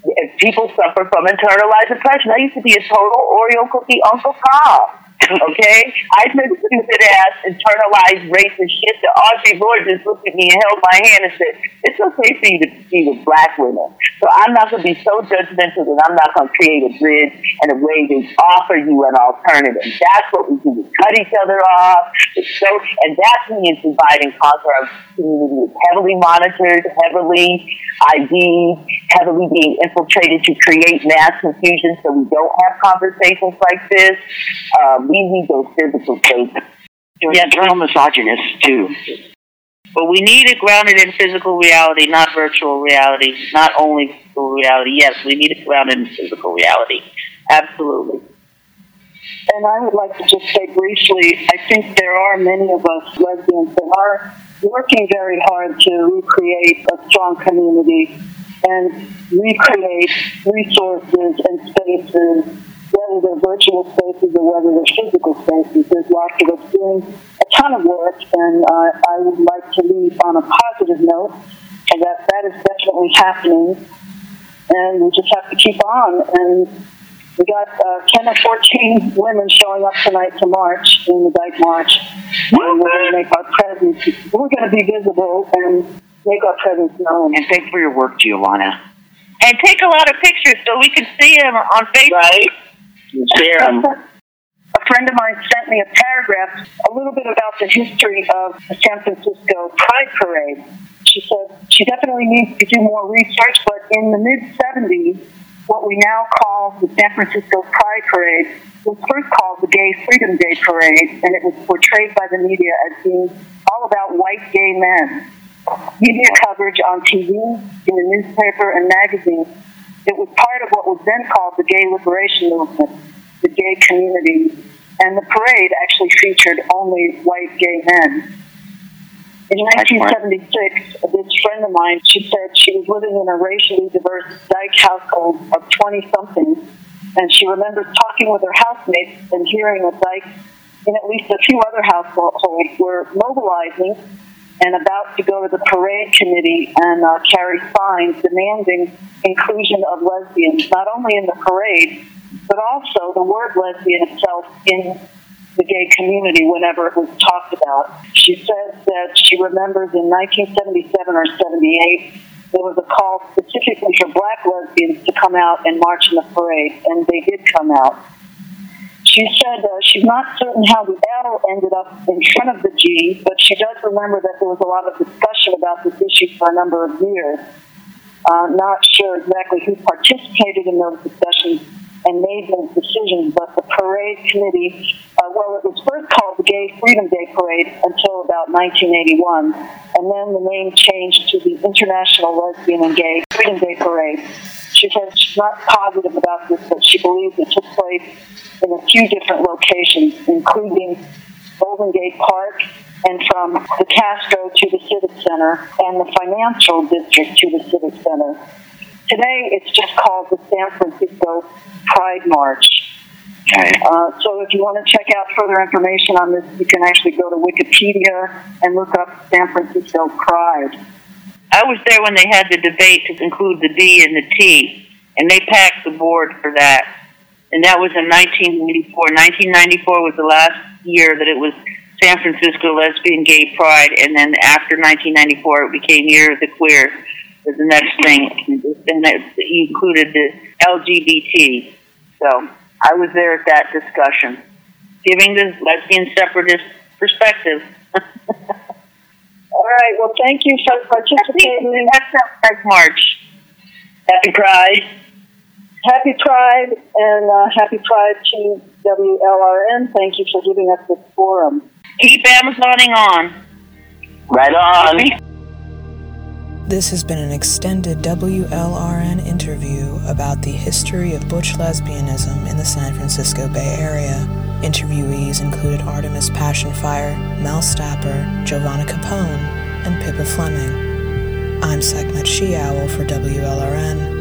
If people suffer from internalized oppression, I used to be a total Oreo cookie Uncle Tom. Okay, I took stupid ass internalized racist shit that Audre Lorde just looked at me and held my hand and said, "It's okay for you to be with black women." So I'm not going to be so judgmental that I'm not going to create a bridge and a way to offer you an alternative. That's what we do. We cut each other off. So, and that's when you divide and conquer. Our community is heavily monitored, heavily ID'd, heavily being infiltrated to create mass confusion, so we don't have conversations like this. Um, We need those physical spaces. They're yeah, internal misogynists, too. But we need it grounded in physical reality, not virtual reality, not only physical reality. Yes, we need it grounded in physical reality. Absolutely. And I would like to just say briefly, I think there are many of us lesbians that are working very hard to recreate a strong community and recreate resources and spaces, whether they're virtual spaces or whether they're physical spaces. There's lots of us doing a ton of work, and uh, I would like to leave on a positive note, and that that is definitely happening, and we just have to keep on. And we got uh, ten or fourteen women showing up tonight to march, in the Dyke March, and we're going to make our presence, we're going to be visible and make our presence known. And thanks for your work, Giovanna. And take a lot of pictures so we can see them on Facebook. Right. A friend of mine sent me a paragraph, a little bit about the history of the San Francisco Pride Parade. She said she definitely needs to do more research, but in the mid-seventies, what we now call the San Francisco Pride Parade was first called the Gay Freedom Day Parade, and it was portrayed by the media as being all about white gay men. Media coverage on T V, in the newspaper and magazines, it was part of what was then called the Gay Liberation Movement, the gay community, and the parade actually featured only white gay men. In nineteen seventy-six, this friend of mine, she said she was living in a racially diverse dyke household of twenty-somethings, and she remembers talking with her housemates and hearing that dykes in at least a few other households were mobilizing and about to go to the parade committee and uh, carry signs demanding inclusion of lesbians, not only in the parade, but also the word lesbian itself in the gay community whenever it was talked about. She says that she remembers in nineteen seventy-seven or seventy-eight, there was a call specifically for black lesbians to come out and march in the parade, and they did come out. She said uh, she's not certain how the L ended up in front of the G, but she does remember that there was a lot of discussion about this issue for a number of years. Uh, not sure exactly who participated in those discussions and made those decisions, but the parade committee, uh, well, it was first called the Gay Freedom Day Parade until about nineteen eighty-one, and then the name changed to the International Lesbian and Gay Freedom Day Parade. She says she's not positive about this, but she believes it took place in a few different locations, including Golden Gate Park, and from the Castro to the Civic Center, and the Financial District to the Civic Center. Today, it's just called the San Francisco Pride March. Uh, so if you want to check out further information on this, you can actually go to Wikipedia and look up San Francisco Pride. I was there when they had the debate to include the D and the T, and they packed the board for that. And that was in nineteen ninety-four. nineteen ninety-four was the last year that it was San Francisco Lesbian Gay Pride, and then after nineteen ninety-four, it became Year of the Queer, was the next thing, and it included the L G B T. So I was there at that discussion, giving the lesbian separatist perspective. All right. Well, thank you for participating. Happy Pride March. Happy Pride. Happy Pride, and uh, happy Pride to W L R N. Thank you for giving us this forum. Keep Amazoning on. Right on. This has been an extended W L R N interview about the history of butch lesbianism in the San Francisco Bay Area. Interviewees included Artemis Passionfire, Mel Stapper, Giovanna Capone, and Pippa Fleming. I'm Sekhmet Shiaul for W L R N.